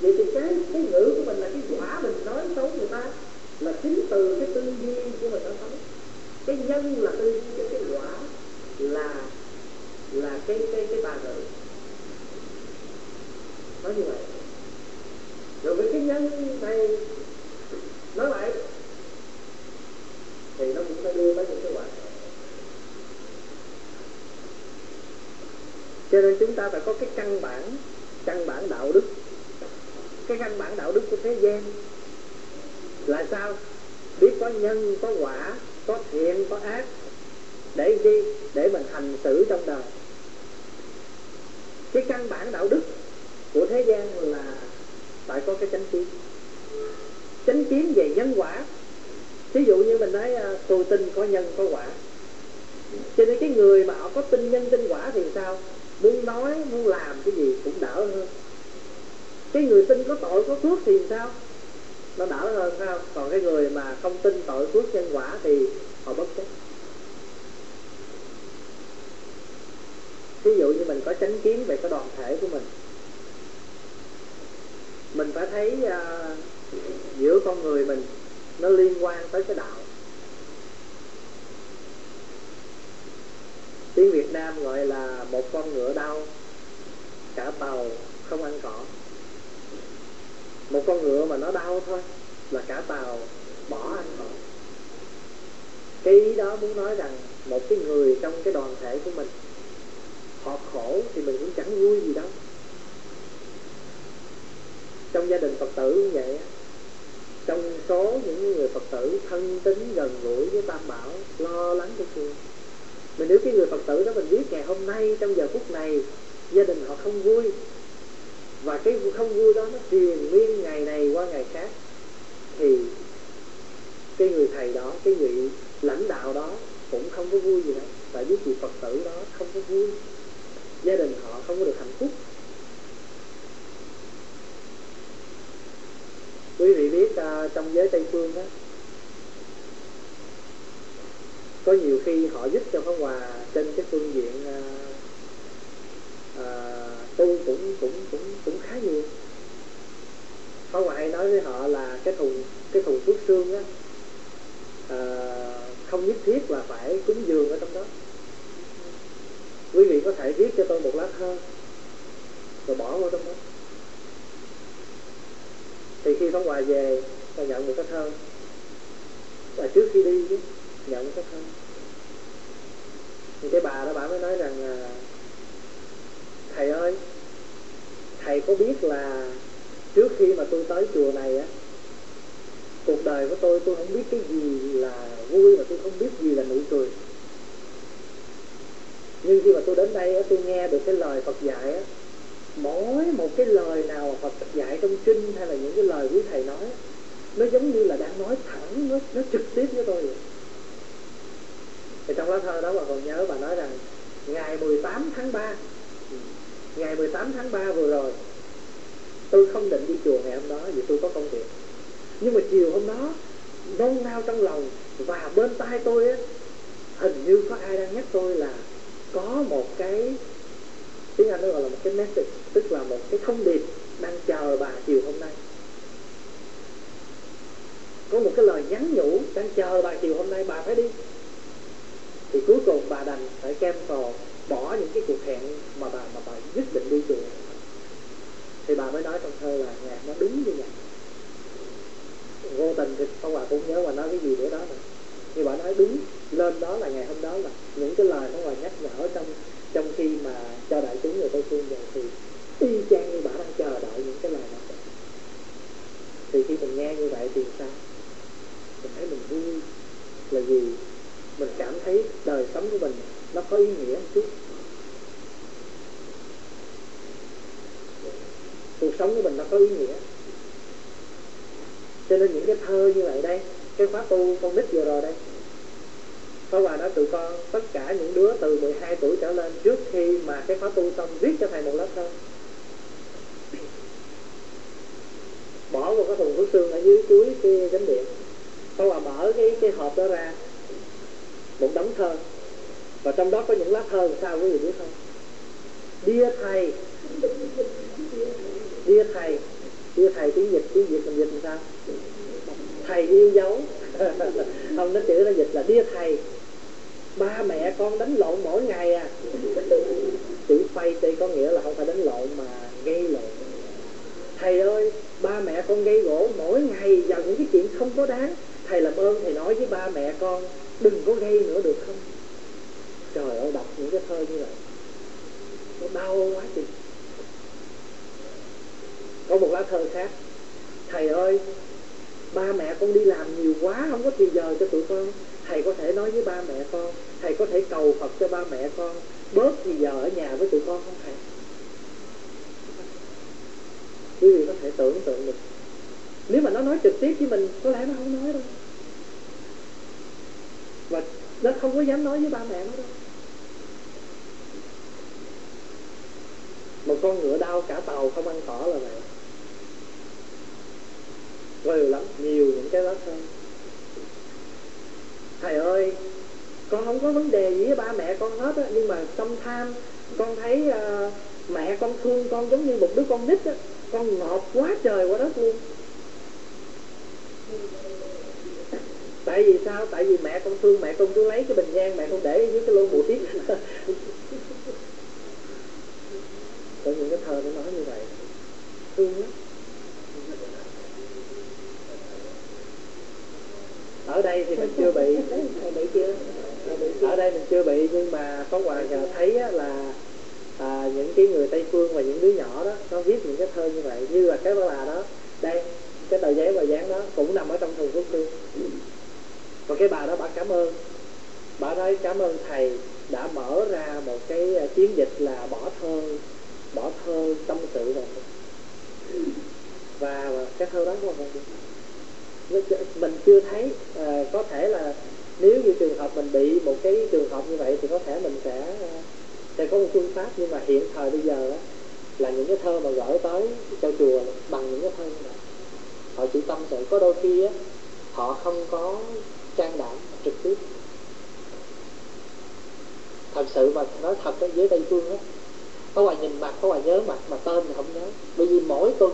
Vậy thì cái, cái ngữ của mình là cái quả mình nói xấu người ta, là chính từ cái tư duy của mình nó xấu. Cái nhân là tư duy, cái quả là là cái cái cái ba ngữ. Nói như vậy. Rồi với cái nhân này nói lại thì nó cũng phải đưa tới những cái quả. Cho nên chúng ta phải có cái căn bản, căn bản đạo đức. Cái căn bản đạo đức của thế gian là sao? Biết có nhân, có quả, có thiện, có ác. Để gì? Để mình hành xử trong đời. Cái căn bản đạo đức của thế gian là phải có cái chánh kiến. Chánh kiến về nhân quả. Ví dụ như mình nói tôi tin có nhân có quả. Cho nên cái người mà họ có tin nhân tin quả thì sao? Muốn nói, muốn làm cái gì cũng đỡ hơn. Cái người tin có tội có phước thì sao? Nó đỡ hơn sao? Còn cái người mà không tin tội phước nhân quả thì họ bất chấp. Ví dụ như mình có chánh kiến về cái đoàn thể của mình. Mình phải thấy uh, giữa con người mình nó liên quan tới cái đạo. Tiếng Việt Nam gọi là một con ngựa đau, cả tàu không ăn cỏ. Một con ngựa mà nó đau thôi là cả tàu bỏ ăn cỏ. Cái ý đó muốn nói rằng một cái người trong cái đoàn thể của mình họ khổ thì mình cũng chẳng vui gì đâu. Trong gia đình Phật tử như vậy, trong số những người Phật tử thân tín gần gũi với Tam Bảo, lo lắng cho chùa. Mình nếu cái người Phật tử đó mình biết ngày hôm nay, trong giờ phút này gia đình họ không vui, và cái không vui đó nó truyền miên ngày này qua ngày khác, thì cái người thầy đó, cái vị lãnh đạo đó cũng không có vui gì đâu. Tại vì vị Phật tử đó không có vui, gia đình họ không có được hạnh phúc. Quý vị biết à, trong giới Tây Phương đó, có nhiều khi họ giúp cho Pháp Hòa trên cái phương diện à, à, tu cũng, cũng, cũng, cũng khá nhiều. Pháp Hòa hay nói với họ là cái thùng, cái thùng phước sương đó, à, không nhất thiết là phải cúng dường ở trong đó. Quý vị có thể viết cho tôi một lá thơ rồi bỏ vào trong đó. Thì khi Pháp Hòa về, tôi nhận một cái thơ. Và trước khi đi chứ, nhận một cái thơ. Thì cái bà đó, bà mới nói rằng à, thầy ơi, thầy có biết là trước khi mà tôi tới chùa này á, cuộc đời của tôi, tôi không biết cái gì là vui, mà tôi không biết gì là nụ cười. Nhưng khi mà tôi đến đây á, tôi nghe được cái lời Phật dạy á, mỗi một cái lời nào Phật dạy trong kinh hay là những cái lời quý thầy nói, nó giống như là đang nói thẳng, nó, nó trực tiếp với tôi vậy. Thì trong lá thơ đó bà còn nhớ, bà nói rằng ngày mười tám tháng ba, ngày mười tám tháng ba vừa rồi tôi không định đi chùa ngày hôm đó vì tôi có công việc. Nhưng mà chiều hôm đó nôn nao trong lòng, và bên tai tôi á, hình như có ai đang nhắc tôi là có một cái, tiếng Anh nó gọi là một cái message, tức là một cái thông điệp đang chờ bà chiều hôm nay. Có một cái lời nhắn nhủ đang chờ bà chiều hôm nay, bà phải đi. Thì cuối cùng bà đành phải cancel, bỏ những cái cuộc hẹn mà bà mà bà nhất định đi chùa. Thì bà mới nói trong thơ là nhạc nó đúng như vậy. Vô tình thì Pháp Hòa cũng nhớ bà nói cái gì nữa đó mà. Nhưng bà nói đúng, lên đó là ngày hôm đó là những cái lời nó ngoài nhắc nhở trong trong khi mà cho đại chúng người Tây Phương về, thì y chang như bà đang chờ đợi những cái lời này. Thì khi mình nghe như vậy thì sao? Mình thấy mình vui là gì? Mình cảm thấy đời sống của mình nó có ý nghĩa một chút. Cuộc sống của mình nó có ý nghĩa. Cho nên những cái thơ như vậy đây, cái khóa tu con nít vừa rồi đây, Pháp Hòa nói tụi con, tất cả những đứa từ mười hai tuổi trở lên, trước khi mà cái khóa tu xong viết cho thầy một lá thơ, bỏ vào cái thùng thuốc xương ở dưới chuối cái chánh điện. Pháp Hòa mở cái, cái hộp đó ra, một đống thơ. Và trong đó có những lá thơ sao quý vị biết không? Đía thầy, đía thầy, đía thầy tiếng Việt, tiếng Việt mình dịch làm sao? Thầy yêu dấu. Không, nó chữ nó dịch là đía thầy. Ba mẹ con đánh lộn mỗi ngày à. Chữ phây tây có nghĩa là không phải đánh lộn mà gây lộn. Thầy ơi, ba mẹ con gây gỗ mỗi ngày vào những cái chuyện không có đáng. Thầy làm ơn thầy nói với ba mẹ con đừng có gây nữa được không? Trời ơi, đọc những cái thơ như vậy nó đau quá chị. Có một lá thơ khác: thầy ơi, ba mẹ con đi làm nhiều quá, không có thì giờ cho tụi con. Thầy có thể nói với ba mẹ con, thầy có thể cầu Phật cho ba mẹ con bớt thì giờ ở nhà với tụi con không thầy? Quý vị có thể tưởng tượng được, nếu mà nó nói trực tiếp với mình có lẽ nó không nói đâu, và nó không có dám nói với ba mẹ nó đâu. Một con ngựa đau cả tàu không ăn cỏ là vậy. Rồi lắm, nhiều những cái đó thôi. Thầy ơi, con không có vấn đề gì với ba mẹ con hết á, nhưng mà trong tham con thấy uh, mẹ con thương con giống như một đứa con nít á, con ngọt quá trời quá đất luôn. Tại vì sao? Tại vì mẹ con thương, mẹ con cứ lấy cái bình nhang, mẹ con để dưới cái lô mũi. Có những cái thơ nó nói như vậy, thương lắm. Ở đây thì mình chưa bị, ở đây mình chưa bị, nhưng mà Pháp Hòa thấy là à, những cái người Tây Phương và những đứa nhỏ đó nó viết những cái thơ như vậy, như là cái bà đó đây, cái tờ giấy bà dán đó cũng nằm ở trong thùng thuốc thư. Và cái bà đó bà cảm ơn, bà nói cảm ơn thầy đã mở ra một cái chiến dịch là bỏ thơ, bỏ thơ tâm sự vào. Và, và cái thơ đó của mình mình chưa thấy. À, có thể là nếu như trường hợp mình bị một cái trường hợp như vậy thì có thể mình sẽ sẽ có một phương pháp, nhưng mà hiện thời bây giờ đó, là những cái thơ mà gửi tới cho chùa bằng những cái thơ này. Họ chỉ tâm sự, có đôi khi á, họ không có can đảm trực tiếp. Thật sự mà nói thật đó, với Tây Phương á, có hoài nhìn mặt, có hoài nhớ mặt mà tên thì không nhớ, bởi vì mỗi tuần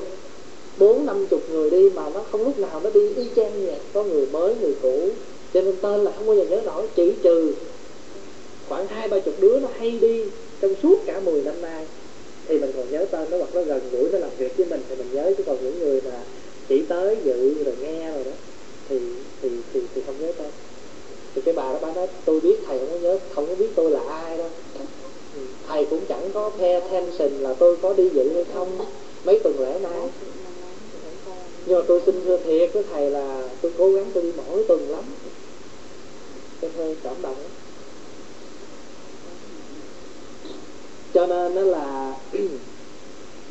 bốn năm chục người đi mà nó không lúc nào nó đi y chang vậy, có người mới người cũ, cho nên tên là không bao giờ nhớ nổi, chỉ trừ khoảng hai ba chục đứa nó hay đi trong suốt cả mười năm nay thì mình còn nhớ tên nó, hoặc nó gần gũi nó làm việc với mình thì mình nhớ, chứ còn những người mà chỉ tới dự rồi nghe rồi đó thì thì thì, thì không nhớ tên. Thì cái bà đó bà nói tôi biết thầy không có nhớ, không có biết tôi là ai đâu, thầy cũng chẳng có pay attention là tôi có đi dự hay không mấy tuần lễ nay. Nhưng mà tôi xin thưa thiệt với thầy là tôi cố gắng, tôi đi mỗi tuần lắm. Tôi hơi cảm động. Cho nên đó là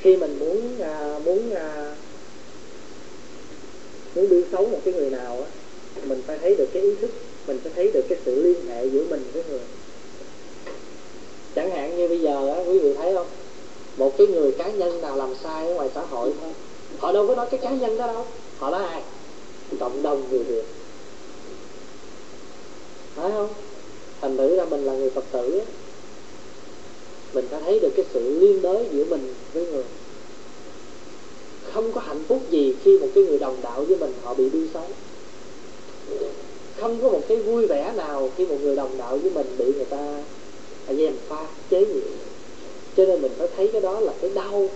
khi mình muốn muốn muốn đưa xấu một cái người nào á, mình phải thấy được cái ý thức, mình phải thấy được cái sự liên hệ giữa mình với người. Chẳng hạn như bây giờ á, quý vị thấy không, một cái người cá nhân nào làm sai ở ngoài xã hội thôi, họ đâu có nói cái cá nhân đó đâu, họ nói ai? Cộng đồng người Việt, phải không? Thành thử ra mình là người Phật tử, mình phải thấy được cái sự liên đới giữa mình với người. Không có hạnh phúc gì khi một cái người đồng đạo với mình họ bị đi xấu, không có một cái vui vẻ nào khi một người đồng đạo với mình bị người ta gièm pha chế nhạo. Cho nên mình phải thấy cái đó là cái đau,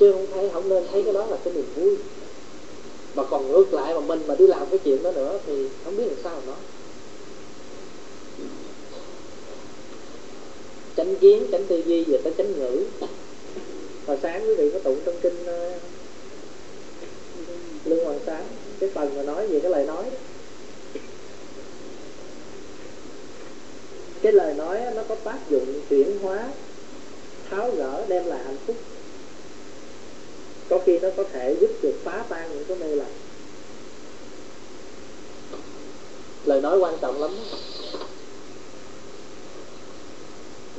chứ không thấy, không nên thấy cái đó là cái niềm vui. Mà còn ngược lại mà mình mà đi làm cái chuyện đó nữa thì không biết làm sao nó. Chánh kiến, chánh tư duy, về tới chánh ngữ. Hồi sáng quý vị có tụng trong kinh uh, Lương Hoàng Sáng, cái phần mà nói về cái lời nói đó. Cái lời nói nó có tác dụng chuyển hóa, tháo gỡ, đem lại hạnh phúc. Có khi nó có thể giúp được phá tan những cái mê lầm. Lời nói quan trọng lắm.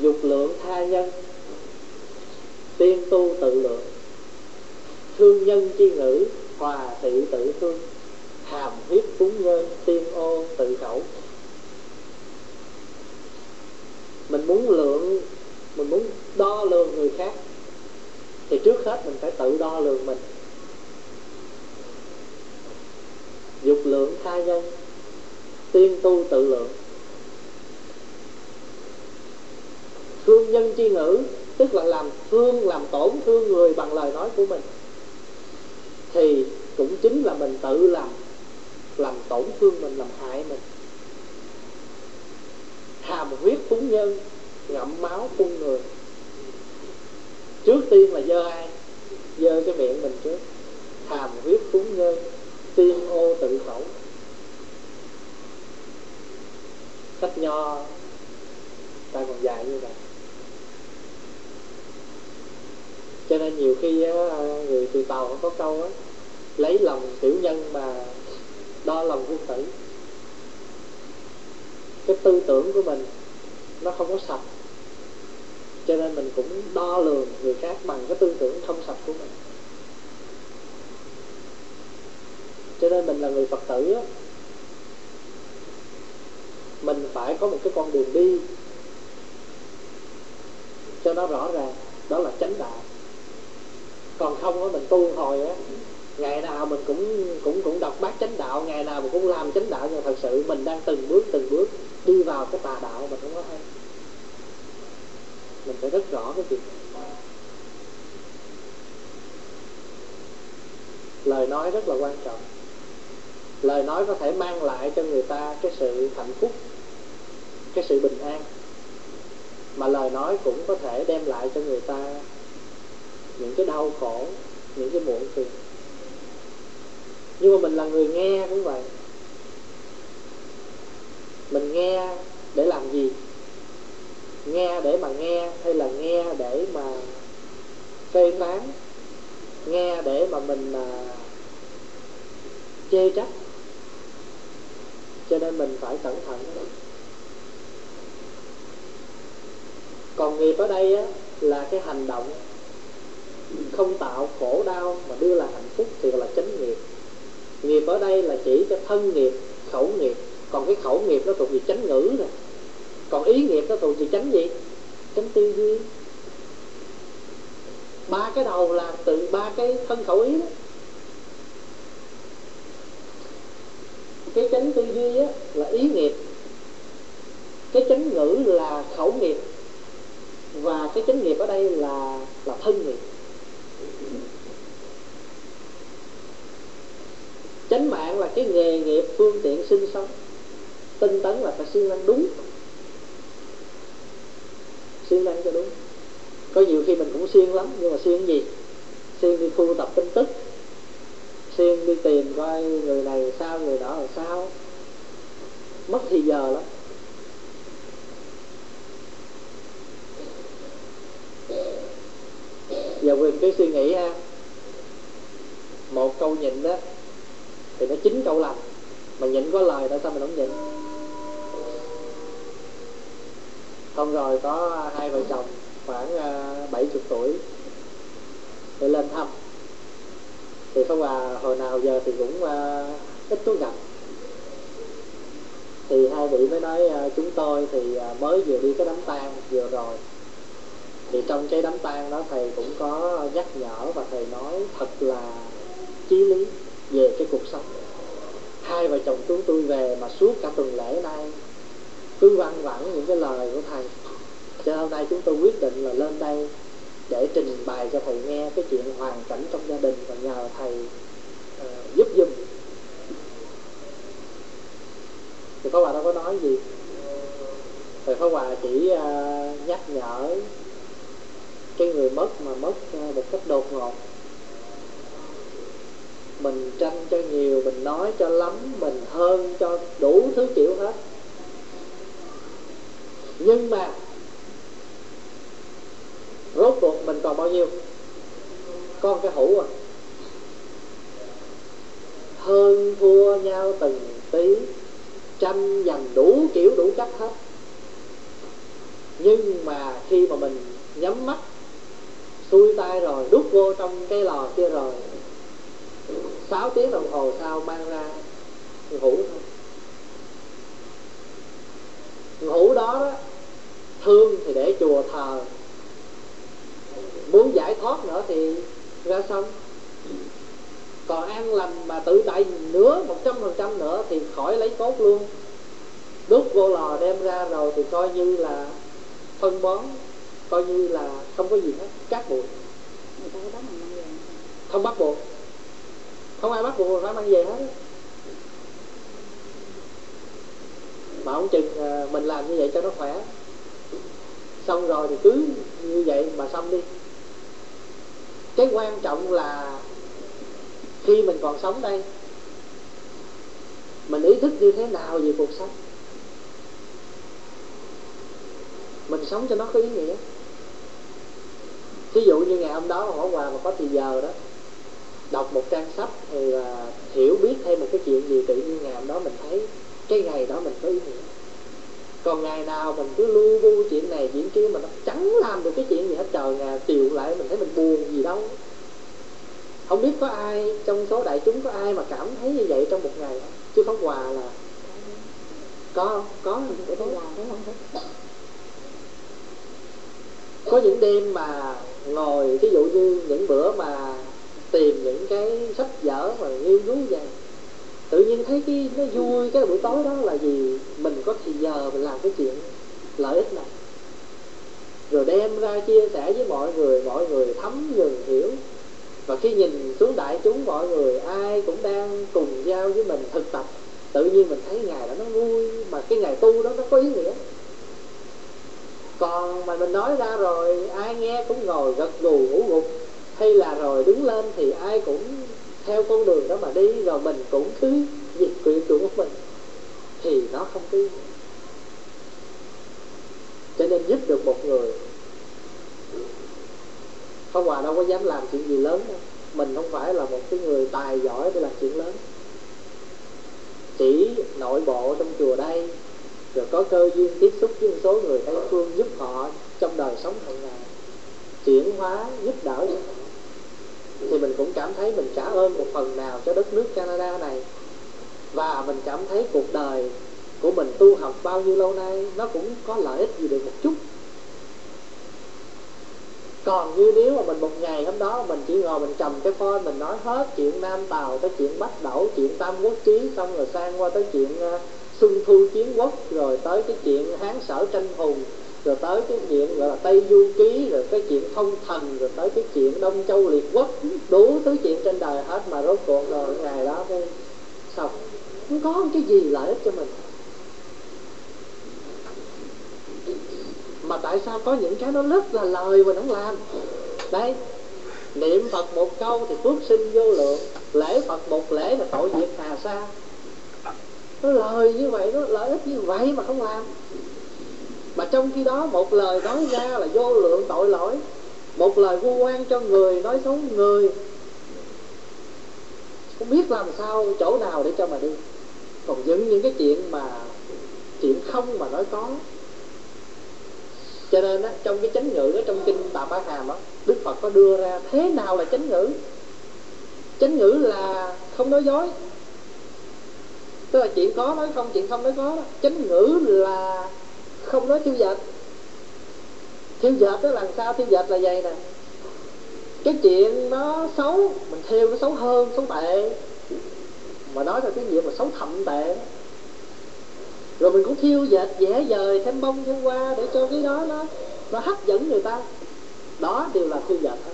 Dục lượng tha nhân, tiên tu tự lượng, thương nhân chi ngữ, hòa thị tự thương, hàm huyết cúng nhân, tiên ô tự khẩu. đo lường mình. Dục lượng tha nhân, tiên tu tự lượng. Thương nhân chi ngữ, tức là làm thương, làm tổn thương người bằng lời nói của mình, thì cũng chính là mình tự làm làm tổn thương mình, làm hại mình. Hàm huyết phúng nhân, ngậm máu phun người. Trước tiên là dơ ai? Dơ cái miệng mình trước. Hàm huyết phúng nhân, tiên ô tự khẩu. Sách Nho ta còn dài như vậy. Cho nên nhiều khi người từ Tàu có câu á, lấy lòng tiểu nhân mà đo lòng quân tử. Cái tư tưởng của mình nó không có sạch, cho nên mình cũng đo lường người khác bằng cái tư tưởng không sạch của mình. Cho nên mình là người Phật tử á, mình phải có một cái con đường đi cho nó rõ ràng, đó là chánh đạo. Còn không á, mình tu hồi á, ngày nào mình cũng cũng cũng đọc bát chánh đạo, ngày nào mình cũng làm chánh đạo, nhưng thật sự mình đang từng bước từng bước đi vào cái tà đạo mình không có hay. Mình phải rất rõ cái chuyện này. Lời nói rất là quan trọng. Lời nói có thể mang lại cho người ta cái sự hạnh phúc, cái sự bình an, mà lời nói cũng có thể đem lại cho người ta những cái đau khổ, những cái muộn phiền. Nhưng mà mình là người nghe cũng vậy. Mình nghe để làm gì? Nghe để mà nghe, hay là nghe để mà phê phán? Nghe để mà mình mà chê trách? Cho nên mình phải cẩn thận. Còn nghiệp ở đây á, là cái hành động không tạo khổ đau mà đưa là hạnh phúc thì là chánh nghiệp. Nghiệp ở đây là chỉ cho thân nghiệp, khẩu nghiệp. Còn cái khẩu nghiệp nó thuộc về chánh ngữ nè. Còn ý nghiệp nó thuộc về chánh gì? Chánh tư duy. Ba cái đầu là từ ba cái thân khẩu ý đó. Cái chánh tư duy á là ý nghiệp, cái chánh ngữ là khẩu nghiệp, và cái chánh nghiệp ở đây là là thân nghiệp. Chánh mạng là cái nghề nghiệp, phương tiện sinh sống. Tinh tấn là phải siêng năng đúng, siêng năng cho đúng. Có nhiều khi mình cũng siêng lắm, nhưng mà siêng gì? Siêng đi thu tập tin tức, siêng đi tìm coi người này sao, người đó là sao, mất thì giờ lắm. Giờ quyền cái suy nghĩ ha, một câu nhịn đó thì nó chín câu lành. Mà nhịn có lời, tại sao mình không nhịn? Không, rồi có hai vợ chồng khoảng bảy mươi tuổi để lên thăm, thì không à, hồi nào giờ thì cũng à, ít có gặp. Thì hai vị mới nói à, chúng tôi thì à, mới vừa đi cái đám tang vừa rồi. Thì trong cái đám tang đó thầy cũng có nhắc nhở, và thầy nói thật là chí lý về cái cuộc sống. Hai vợ chồng chúng tôi về mà suốt cả tuần lễ nay cứ văng vẳng những cái lời của thầy. Cho hôm nay chúng tôi quyết định là lên đây để trình bày cho thầy nghe cái chuyện hoàn cảnh trong gia đình, và nhờ thầy uh, giúp giùm. Thì Pháp Hòa đâu có nói gì. Thầy Pháp Hòa chỉ uh, nhắc nhở cái người mất mà mất uh, một cách đột ngột. Mình tranh cho nhiều, mình nói cho lắm, mình hơn cho đủ thứ kiểu hết, nhưng mà rốt cuộc mình còn bao nhiêu? Con cái hũ à. Hơn thua nhau từng tí, tranh giành đủ kiểu đủ cách hết, nhưng mà khi mà mình nhắm mắt xuôi tay rồi đút vô trong cái lò kia rồi, sáu tiếng đồng hồ sau mang ra hũ thôi. Hũ đó, đó thương thì để chùa thờ, muốn giải thoát nữa thì ra xong. Còn an lành mà tự tại nữa, một trăm phần trăm nữa thì khỏi lấy cốt luôn, đốt vô lò đem ra rồi thì coi như là phân bón, coi như là không có gì hết, cát bụi. Không bắt buộc, không ai bắt buộc phải mang về hết. Mà ông chừng mình làm như vậy cho nó khỏe, xong rồi thì cứ như vậy mà xong đi. Cái quan trọng là khi mình còn sống đây, mình ý thức như thế nào về cuộc sống. Mình sống cho nó có ý nghĩa. Thí dụ như ngày hôm đó Hòa Hòa mà có thì giờ đó, đọc một trang sách thì là hiểu biết thêm một cái chuyện gì, tự nhiên ngày hôm đó mình thấy cái ngày đó mình có ý nghĩa. Còn ngày nào mình cứ lu bu chuyện này chuyện kia mà nó chẳng làm được cái chuyện gì hết, trời ngày chiều lại mình thấy mình buồn gì đâu. Không biết có ai trong số đại chúng có ai mà cảm thấy như vậy trong một ngày đó? Chứ Pháp Hòa là có có có có những đêm mà ngồi, ví dụ như những bữa mà tìm những cái sách vở mà nghiên cứu vậy, tự nhiên thấy cái nó vui. Cái buổi tối đó là gì, mình có thì giờ mình làm cái chuyện lợi ích này rồi đem ra chia sẻ với mọi người, mọi người thấm dần hiểu. Và khi nhìn xuống đại chúng, mọi người ai cũng đang cùng giao với mình thực tập, tự nhiên mình thấy ngày đó nó vui, mà cái ngày tu đó nó có ý nghĩa. Còn mà mình nói ra rồi ai nghe cũng ngồi gật gù ngủ gục, hay là rồi đứng lên thì ai cũng theo con đường đó mà đi, rồi mình cũng cứ dịch quyền của mình, thì nó không có ý nghĩa. Cho nên giúp được một người, Pháp Hòa đâu có dám làm chuyện gì lớn đâu. Mình không phải là một cái người tài giỏi để làm chuyện lớn. Chỉ nội bộ trong chùa đây, rồi có cơ duyên tiếp xúc với một số người Tây phương, giúp họ trong đời sống hàng ngày, chuyển hóa, giúp đỡ, thì mình cũng cảm thấy mình trả ơn một phần nào cho đất nước Canada này. Và mình cảm thấy cuộc đời của mình tu học bao nhiêu lâu nay nó cũng có lợi ích gì được một chút. Còn như nếu mà mình một ngày hôm đó mình chỉ ngồi mình cầm cái phone mình nói hết chuyện Nam Tàu tới chuyện Bắc Đẩu, chuyện Tam Quốc Chí, xong rồi sang qua tới chuyện Xuân Thu Chiến Quốc, rồi tới cái chuyện Hán Sở Tranh Hùng, rồi tới cái chuyện gọi là Tây Du Ký, rồi cái chuyện Phong Thần, rồi tới cái chuyện Đông Châu Liệt Quốc, đủ thứ chuyện trên đời hết, mà rốt cuộc rồi ngày đó cái xong không có cái gì lợi ích cho mình. Mà tại sao có những cái nó rất là lời mình không làm? Đấy, niệm Phật một câu thì phước sinh vô lượng, lễ Phật một lễ là tội diệt hà sa. Nó lời như vậy, nó lợi ích như vậy mà không làm. Mà trong khi đó một lời nói ra là vô lượng tội lỗi, một lời vu oan cho người, nói xấu người, không biết làm sao chỗ nào để cho mà đi. Còn những những cái chuyện mà chuyện không mà nói có. Cho nên đó, trong cái chánh ngữ đó, trong kinh Tạp Á Hàm đó, Đức Phật có đưa ra thế nào là chánh ngữ. Chánh ngữ là không nói dối, tức là chuyện có nói không, chuyện không nói có đó. Chánh ngữ là không nói thiêu dệt. Thiêu dệt đó là sao? Thiêu dệt là vậy nè, cái chuyện nó xấu mình thiêu nó xấu hơn, xấu tệ, mà nói là cái việc mà xấu thậm tệ đó. Rồi mình cũng thiêu dệt dễ dời, thêm bông thêm hoa để cho cái đó nó, nó hấp dẫn người ta. Đó đều là thiêu dệt hết.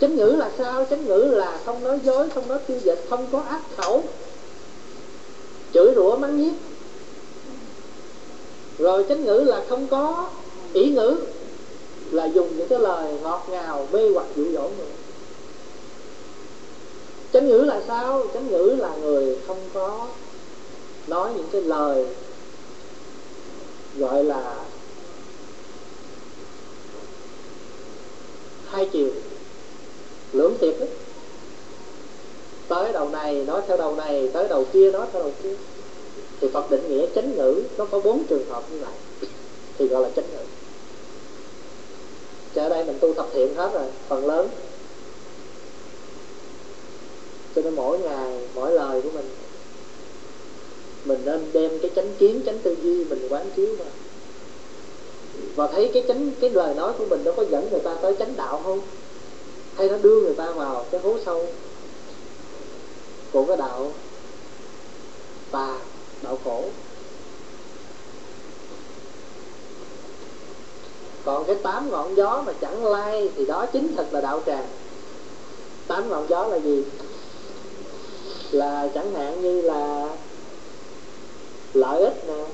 Chánh ngữ là sao? Chánh ngữ là không nói dối, không nói thiêu dệt, không có ác khẩu, chửi rủa mắng nhiếc. Rồi chánh ngữ là không có ỷ ngữ, là dùng những cái lời ngọt ngào mê hoặc dụ dỗ người. Chánh ngữ là sao? Chánh ngữ là người không có nói những cái lời gọi là hai chiều, lưỡng tiệp đó. Tới đầu này nói theo đầu này, tới đầu kia nói theo đầu kia. Thì Phật định nghĩa chánh ngữ nó có bốn trường hợp như vậy thì gọi là chánh ngữ. Chứ ở đây mình tu thập thiện hết rồi, phần lớn. Cho nên mỗi ngày, mỗi lời của mình, mình nên đem cái chánh kiến, chánh tư duy mình quán chiếu vào, và thấy cái chánh, cái lời nói của mình nó có dẫn người ta tới chánh đạo không, hay nó đưa người ta vào cái hố sâu của cái đạo tà, đạo cổ. Còn cái tám ngọn gió mà chẳng lai thì đó chính thật là đạo tràng. Tám ngọn gió là gì? Là chẳng hạn như là lợi ích nè,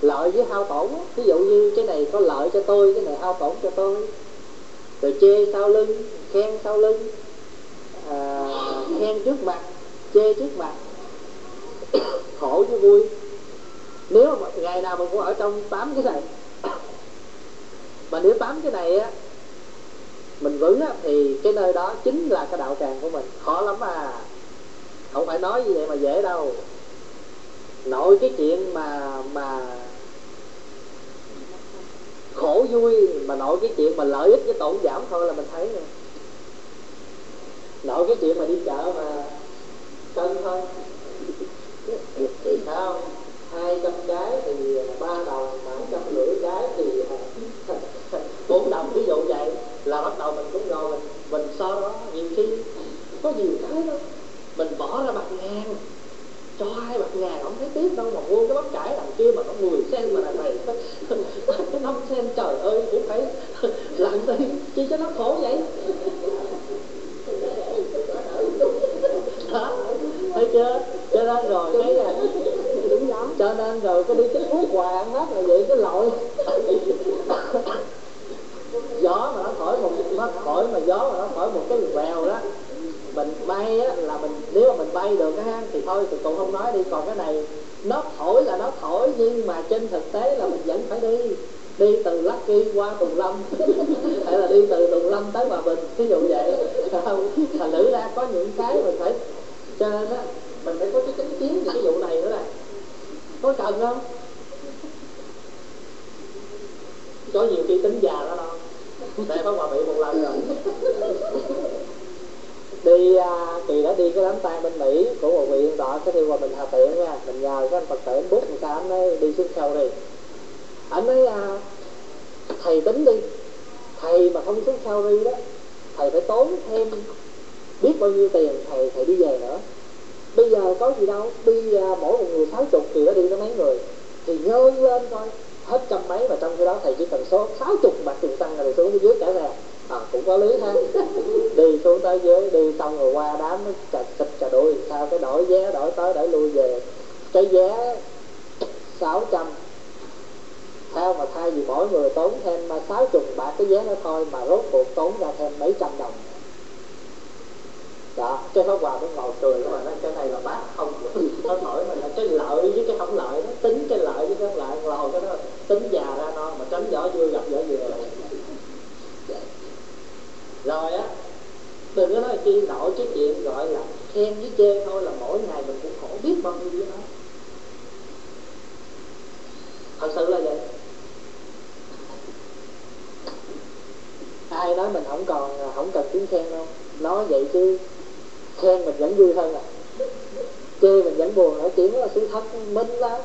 lợi với hao tổn. Ví dụ như cái này có lợi cho tôi, cái này hao tổn cho tôi, rồi chê sau lưng, khen sau lưng, à, khen trước mặt, chê trước mặt, khổ với vui. Nếu mà ngày nào mình cũng ở trong tám cái này, mà nếu tám cái này á mình vững á, thì cái nơi đó chính là cái đạo tràng của mình. Khó lắm à, không phải nói như vậy mà dễ đâu. Nội cái chuyện mà mà khổ vui, mà nội cái chuyện mà lợi ích với tổn giảm thôi là mình thấy rồi. Nội cái chuyện mà đi chợ mà cân thôi, sao hai trăm cái thì ba đồng, tám trăm rưỡi cái thì bốn đồng, ví dụ vậy, là bắt đầu mình cũng rồi mình mình so đó. Nhiều khi có nhiều cái đó mình bỏ ra bạc ngàn, cho hai bạc ngàn không thấy tiếc đâu, mà mua cái bắp cải đằng kia mà có mười sen mà đằng này cái năm sen, trời ơi cũng phải làm đi chứ cho nó khổ vậy. Đó, thấy chưa? Cho nên rồi cái là đúng đó, cho nên rồi có đi cái phú quà ăn nắp là vậy, cái lội gió mà nó thổi một nó thổi mà gió mà nó thổi một cái vèo đó, mình bay á là mình, nếu mà mình bay được á thì thôi thì cũng không nói đi. Còn cái này nó thổi là nó thổi, nhưng mà trên thực tế là mình vẫn phải đi đi từ Lucky qua Tùng Lâm hay là đi từ Tùng Lâm tới Hòa Bình, ví dụ vậy. Thành nữ ra có những cái mình phải, cho nên á mình phải có cái tính kiến về cái vụ này nữa nè. Có cần không? Có nhiều khi tính già đó đâu. Để Pháp Hòa bị một lần rồi. Đi à, kỳ đã đi cái đám tang bên Mỹ của một vị đó, cái đi qua mình Hà Tiện nha, mình nhờ cái anh Phật tử bút người ta, anh ấy đi xuống khâu đi. Anh ấy à, thầy tính đi, thầy mà không xuống khâu đi đó, thầy phải tốn thêm biết bao nhiêu tiền thầy thầy đi về nữa. Bây giờ có gì đâu, đi à, mỗi một người sáu chục, kỳ đã đi có mấy người thì nhơn lên thôi, hết trăm mấy, mà trong cái đó thầy chỉ cần số sáu chục bạc tiền xăng là xuống dưới cả nè. À, cũng có lý ha. Đi xuống tới dưới, đi xong rồi qua đám nó chật chật chật đuôi, sao cái đổi vé, đổi tới đổi lui về. Cái vé sáu trăm, sao mà thay vì mỗi người tốn thêm sáu mươi bạc cái vé nó thôi, mà rốt cuộc tốn ra thêm mấy trăm đồng. Đó, cái Pháp Hòa nó ngồi cười mà nó cái này là bác không, nó thổi mà là cái lợi với cái không lợi, nó tính cái lợi với cái không lợi, ngồi cái đó tính già ra non mà tránh giỏ vui gặp giỏ vừa. Rồi á, đừng có nói chi nổi cái chuyện gọi là khen với chê thôi, là mỗi ngày mình cũng khổ biết bao nhiêu với nó. Thật sự là vậy. Ai nói mình không còn không cần tiếng khen đâu, nói vậy chứ khen mình vẫn vui hơn à, chê mình vẫn buồn. Nói tiếng là sự thật minh lắm.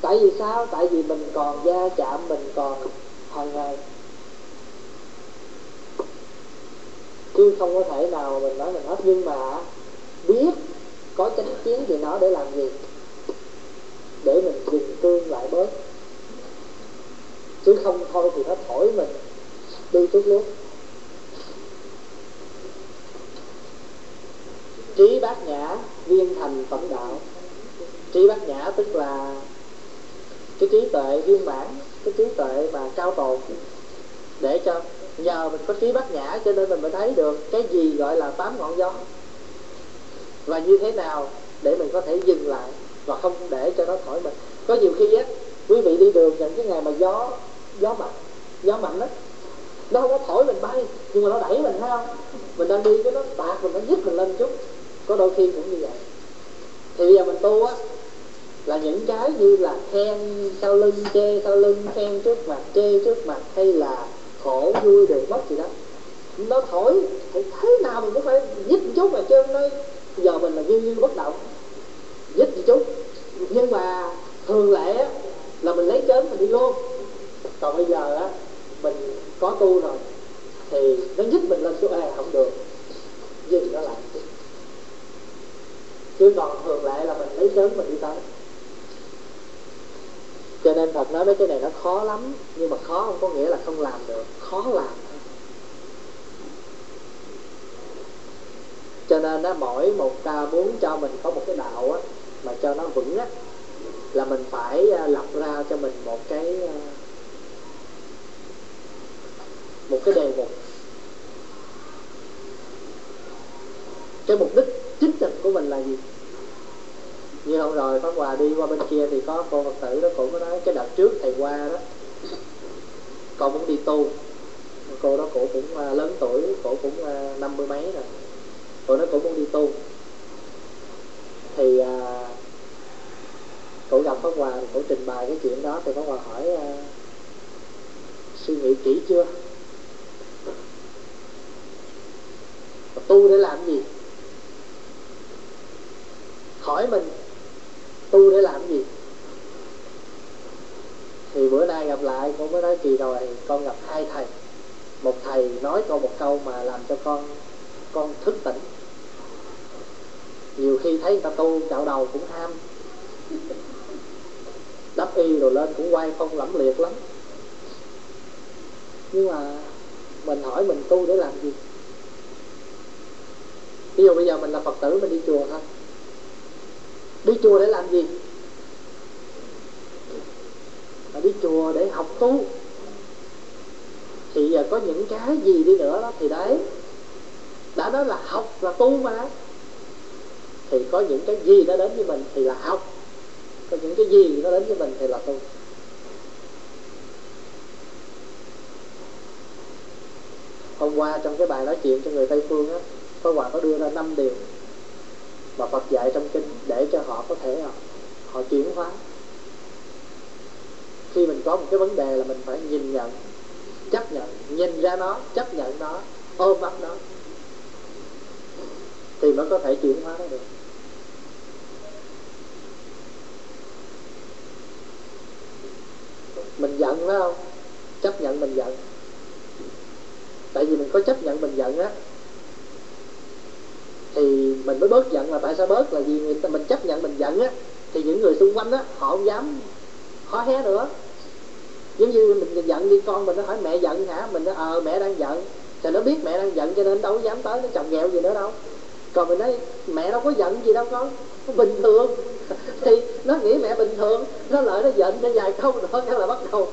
Tại vì sao? Tại vì mình còn va chạm, mình còn hàng ngày, chứ không có thể nào mình nói mình hết. Nhưng mà biết có chánh kiến thì nó để làm gì? Để mình dừng cương lại bớt, chứ không thôi thì nó thổi mình đi tuốt luôn. Trí bát nhã viên thành phẩm đạo. Trí bát nhã tức là cái trí tuệ viên mãn, cái trí tuệ mà cao tồn. Để cho nhờ mình có trí bát nhã cho nên mình mới thấy được cái gì gọi là tám ngọn gió, và như thế nào để mình có thể dừng lại và không để cho nó thổi mình. Có nhiều khi á, quý vị đi đường những cái ngày mà gió gió mạnh, gió mạnh đó, nó không có thổi mình bay nhưng mà nó đẩy mình, thấy không? Mình đang đi cái nó tạt mình, nó nhấc mình lên chút. Có đôi khi cũng như vậy. Thì bây giờ mình tu á là những cái như là khen sau lưng, chê sau lưng, khen trước mặt, chê trước mặt, hay là khổ vui đời mất gì đó, nó thổi thì thế nào mình cũng phải dít một chút. Mà chứ hôm nay giờ mình là nghiêng nghiêng bất động, dít một chút. Nhưng mà thường lẽ là mình lấy cớ mình đi luôn. Còn bây giờ á, mình có tu rồi, thì nó nhích mình lên chỗ A không được, dừng nó lại. Chứ còn thường lại là mình lấy sớm mình đi tới. Cho nên Phật nói mấy cái này nó khó lắm, nhưng mà khó không có nghĩa là không làm được, khó làm. Cho nên đó, mỗi một ta muốn cho mình có một cái đạo á, mà cho nó vững á, là mình phải lập ra cho mình một cái một cái đề mục. Cái mục đích chính thực của mình là gì? Như hôm rồi Pháp Hòa đi qua bên kia thì có cô Phật tử đó cũng có nói, cái đợt trước thầy qua đó, cô muốn đi tu. Cô đó cổ cũng lớn tuổi, cổ cũng năm mươi mấy rồi, cô nó cũng muốn đi tu. Thì à, cổ gặp Pháp Hòa, cổ trình bày cái chuyện đó. Thì Pháp Hòa hỏi à, suy nghĩ kỹ chưa? Mà tu để làm gì? Hỏi mình tu để làm gì? Thì bữa nay gặp lại, con mới nói kỳ rồi con gặp hai thầy, một thầy nói con một câu mà làm cho con con thức tỉnh. Nhiều khi thấy người ta tu cạo đầu cũng ham, đắp y rồi lên cũng quay phong lẫm liệt lắm. Nhưng mà mình hỏi mình tu để làm gì? Ví dụ bây giờ mình là Phật tử, mình đi chùa thôi, đi chùa để làm gì? Mà đi chùa để học tu. Thì giờ có những cái gì đi nữa đó, thì đấy, đã nói là học là tu mà, thì có những cái gì nó đến với mình thì là học, có những cái gì nó đến với mình thì là tu. Hôm qua trong cái bài nói chuyện cho người Tây Phương á, Pháp Hòa có đưa ra năm điều mà Phật dạy trong kinh để cho họ có thể họ chuyển hóa. Khi mình có một cái vấn đề là mình phải nhìn nhận, chấp nhận, nhìn ra nó, chấp nhận nó, ôm ấp nó, thì mới có thể chuyển hóa nó được. Mình giận phải không? Chấp nhận mình giận. Tại vì mình có chấp nhận mình giận á, thì mình mới bớt giận. Là tại sao bớt? Là vì người ta, mình chấp nhận mình giận á, thì những người xung quanh á, họ không dám hó hé nữa. Giống như mình giận đi, con mình nó hỏi mẹ giận hả? Mình nói ờ mẹ đang giận. Thì nó biết mẹ đang giận cho nên đâu dám tới, nó chồng ghẹo gì nữa đâu. Còn mình nói mẹ đâu có giận gì đâu con, bình thường. Thì nó nghĩ mẹ bình thường, nó lại nó giận cho vài câu nữa cái là bắt đầu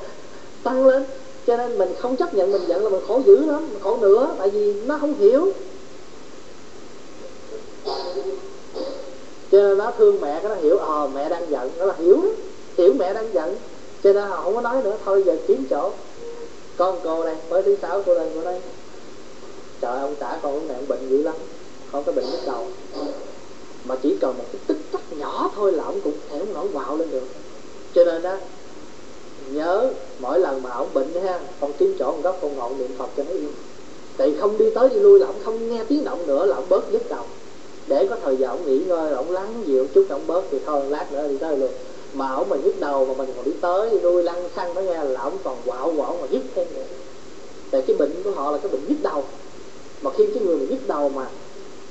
tăng lên. Cho nên mình không chấp nhận mình giận là mình khổ dữ lắm, mình khổ nữa. Tại vì nó không hiểu. Cho nên nó thương mẹ, cái nó hiểu ờ mẹ đang giận, nó là hiểu đó, hiểu mẹ đang giận. Cho nên họ không có nói nữa, thôi giờ kiếm chỗ. Con cô đây, mới thứ sáu cô lên cô đây, trời ông tả con ông này ông bệnh dữ lắm, không có bệnh nhức đầu, mà chỉ cần một cái tích tắc nhỏ thôi là ông cũng thể ông nổi quạo lên được. Cho nên đó, nhớ mỗi lần mà ông bệnh ha, con kiếm chỗ một góc con ngọn niệm Phật cho nó yên. Tại không đi tới đi lui là ông không nghe tiếng động nữa là ông bớt nhức đầu. Để có thời gian ông nghỉ ngơi, ông lắng dịu chút ông bớt thì thôi lát nữa đi tới luôn. Mà ông mình nhức đầu mà mình còn đi tới đi lui lăn xăng nó nghe là ông còn quạo quạo mà nhức thêm nữa. Tại cái bệnh của họ là cái bệnh nhức đầu. Mà khi cái người mà nhức đầu mà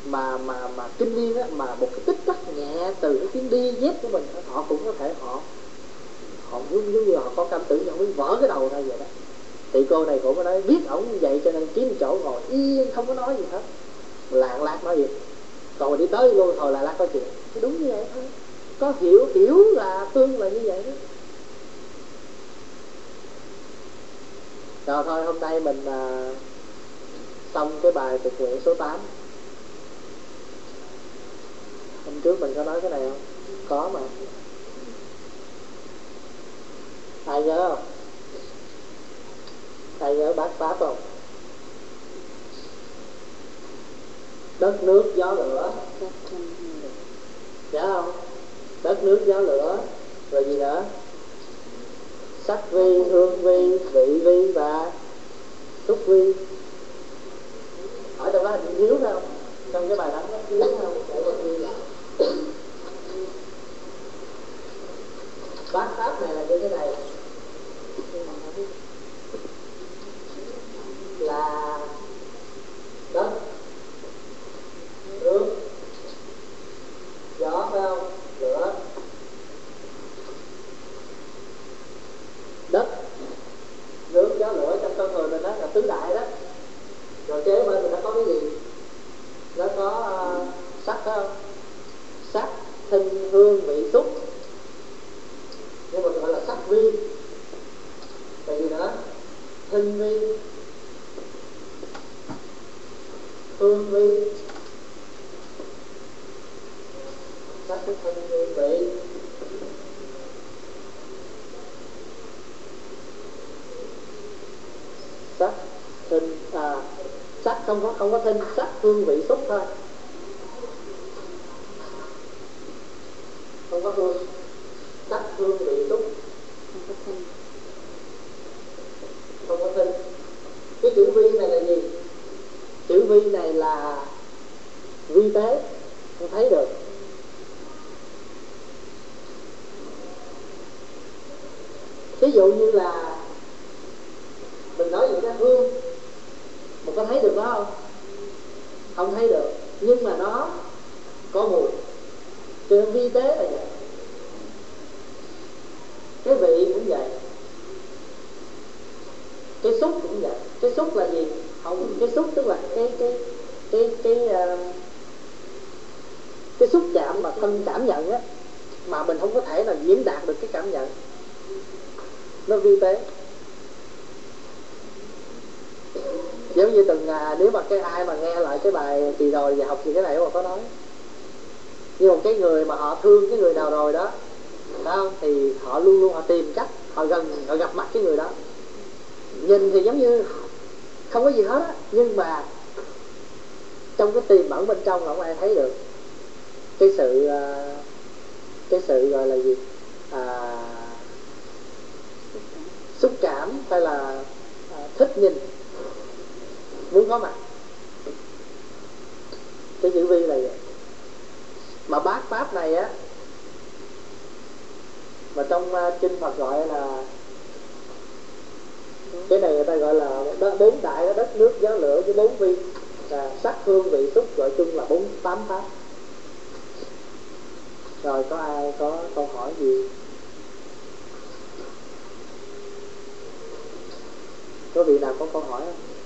mà mà mà kinh niên á, mà một cái tích tắc nhẹ từ cái tiếng đi dép của mình họ cũng có thể họ họ giống như họ có cảm tưởng như họ vỡ cái đầu ra vậy đó. Thì cô này cũng có nói biết ổng như vậy cho nên kiếm chỗ ngồi yên, không có nói gì hết, lạng lát nói gì, còn đi tới luôn thôi là lát có chuyện. Thì đúng như vậy thôi, có hiểu hiểu là tương là như vậy đó. Rồi thôi hôm nay mình à, xong cái bài thực nguyện số tám. Hôm trước mình có nói cái này không? Có mà. Ai nhớ không? Ai nhớ bác Pháp không? Đất nước gió lửa. Nhớ không? Đất nước gió lửa. Rồi gì nữa? Sắc vi, hương vi, vị vi và xúc vi. Ở trong đó hình như thiếu không? Trong cái bài đó nó thiếu không? Để một vi là bác Pháp này là như thế này. Là tinh hương vị xúc, nhưng mà gọi là sắc vi. Tại vì đó tinh vi, hương vi, sắc cái thân hương vị. Sắc tinh à, sắc không có không có tinh, sắc hương vị xúc thôi, không có hương, sắc hương vị xúc không có tinh. Cái chữ vi này là gì? Chữ vi này là vi tế, không thấy được. Ví dụ như là mình nói những cái hương, mình có thấy được nó không? Không thấy được, nhưng mà nó có mùi. Cho nên vi tế là vậy. Cái vị cũng vậy, cái xúc cũng vậy. Cái xúc là gì? Không, cái xúc tức là cái cái cái cái cái, uh, cái xúc chạm mà thân cảm nhận á, mà mình không có thể là diễn đạt được cái cảm nhận, nó vi tế. Giống như từng à, nếu mà cái ai mà nghe lại cái bài kỳ rồi và học gì cái này mà có nói, nhưng một cái người mà họ thương cái người nào rồi đó, đó thì họ luôn luôn họ tìm cách họ gần, họ gặp mặt cái người đó, nhìn thì giống như không có gì hết á, nhưng mà trong cái tiềm ẩn bên trong là không ai thấy được cái sự cái sự gọi là gì à, xúc cảm hay là thích nhìn, muốn có mặt. Cái chữ vi là vậy. Mà bát pháp này á, mà trong kinh Phật gọi là cái này người ta gọi là bốn đại đó, đất nước giáo lửa với bốn vi là sắc hương vị xúc, gọi chung là bốn tám pháp. Rồi có ai có câu hỏi gì? Có vị nào có câu hỏi không?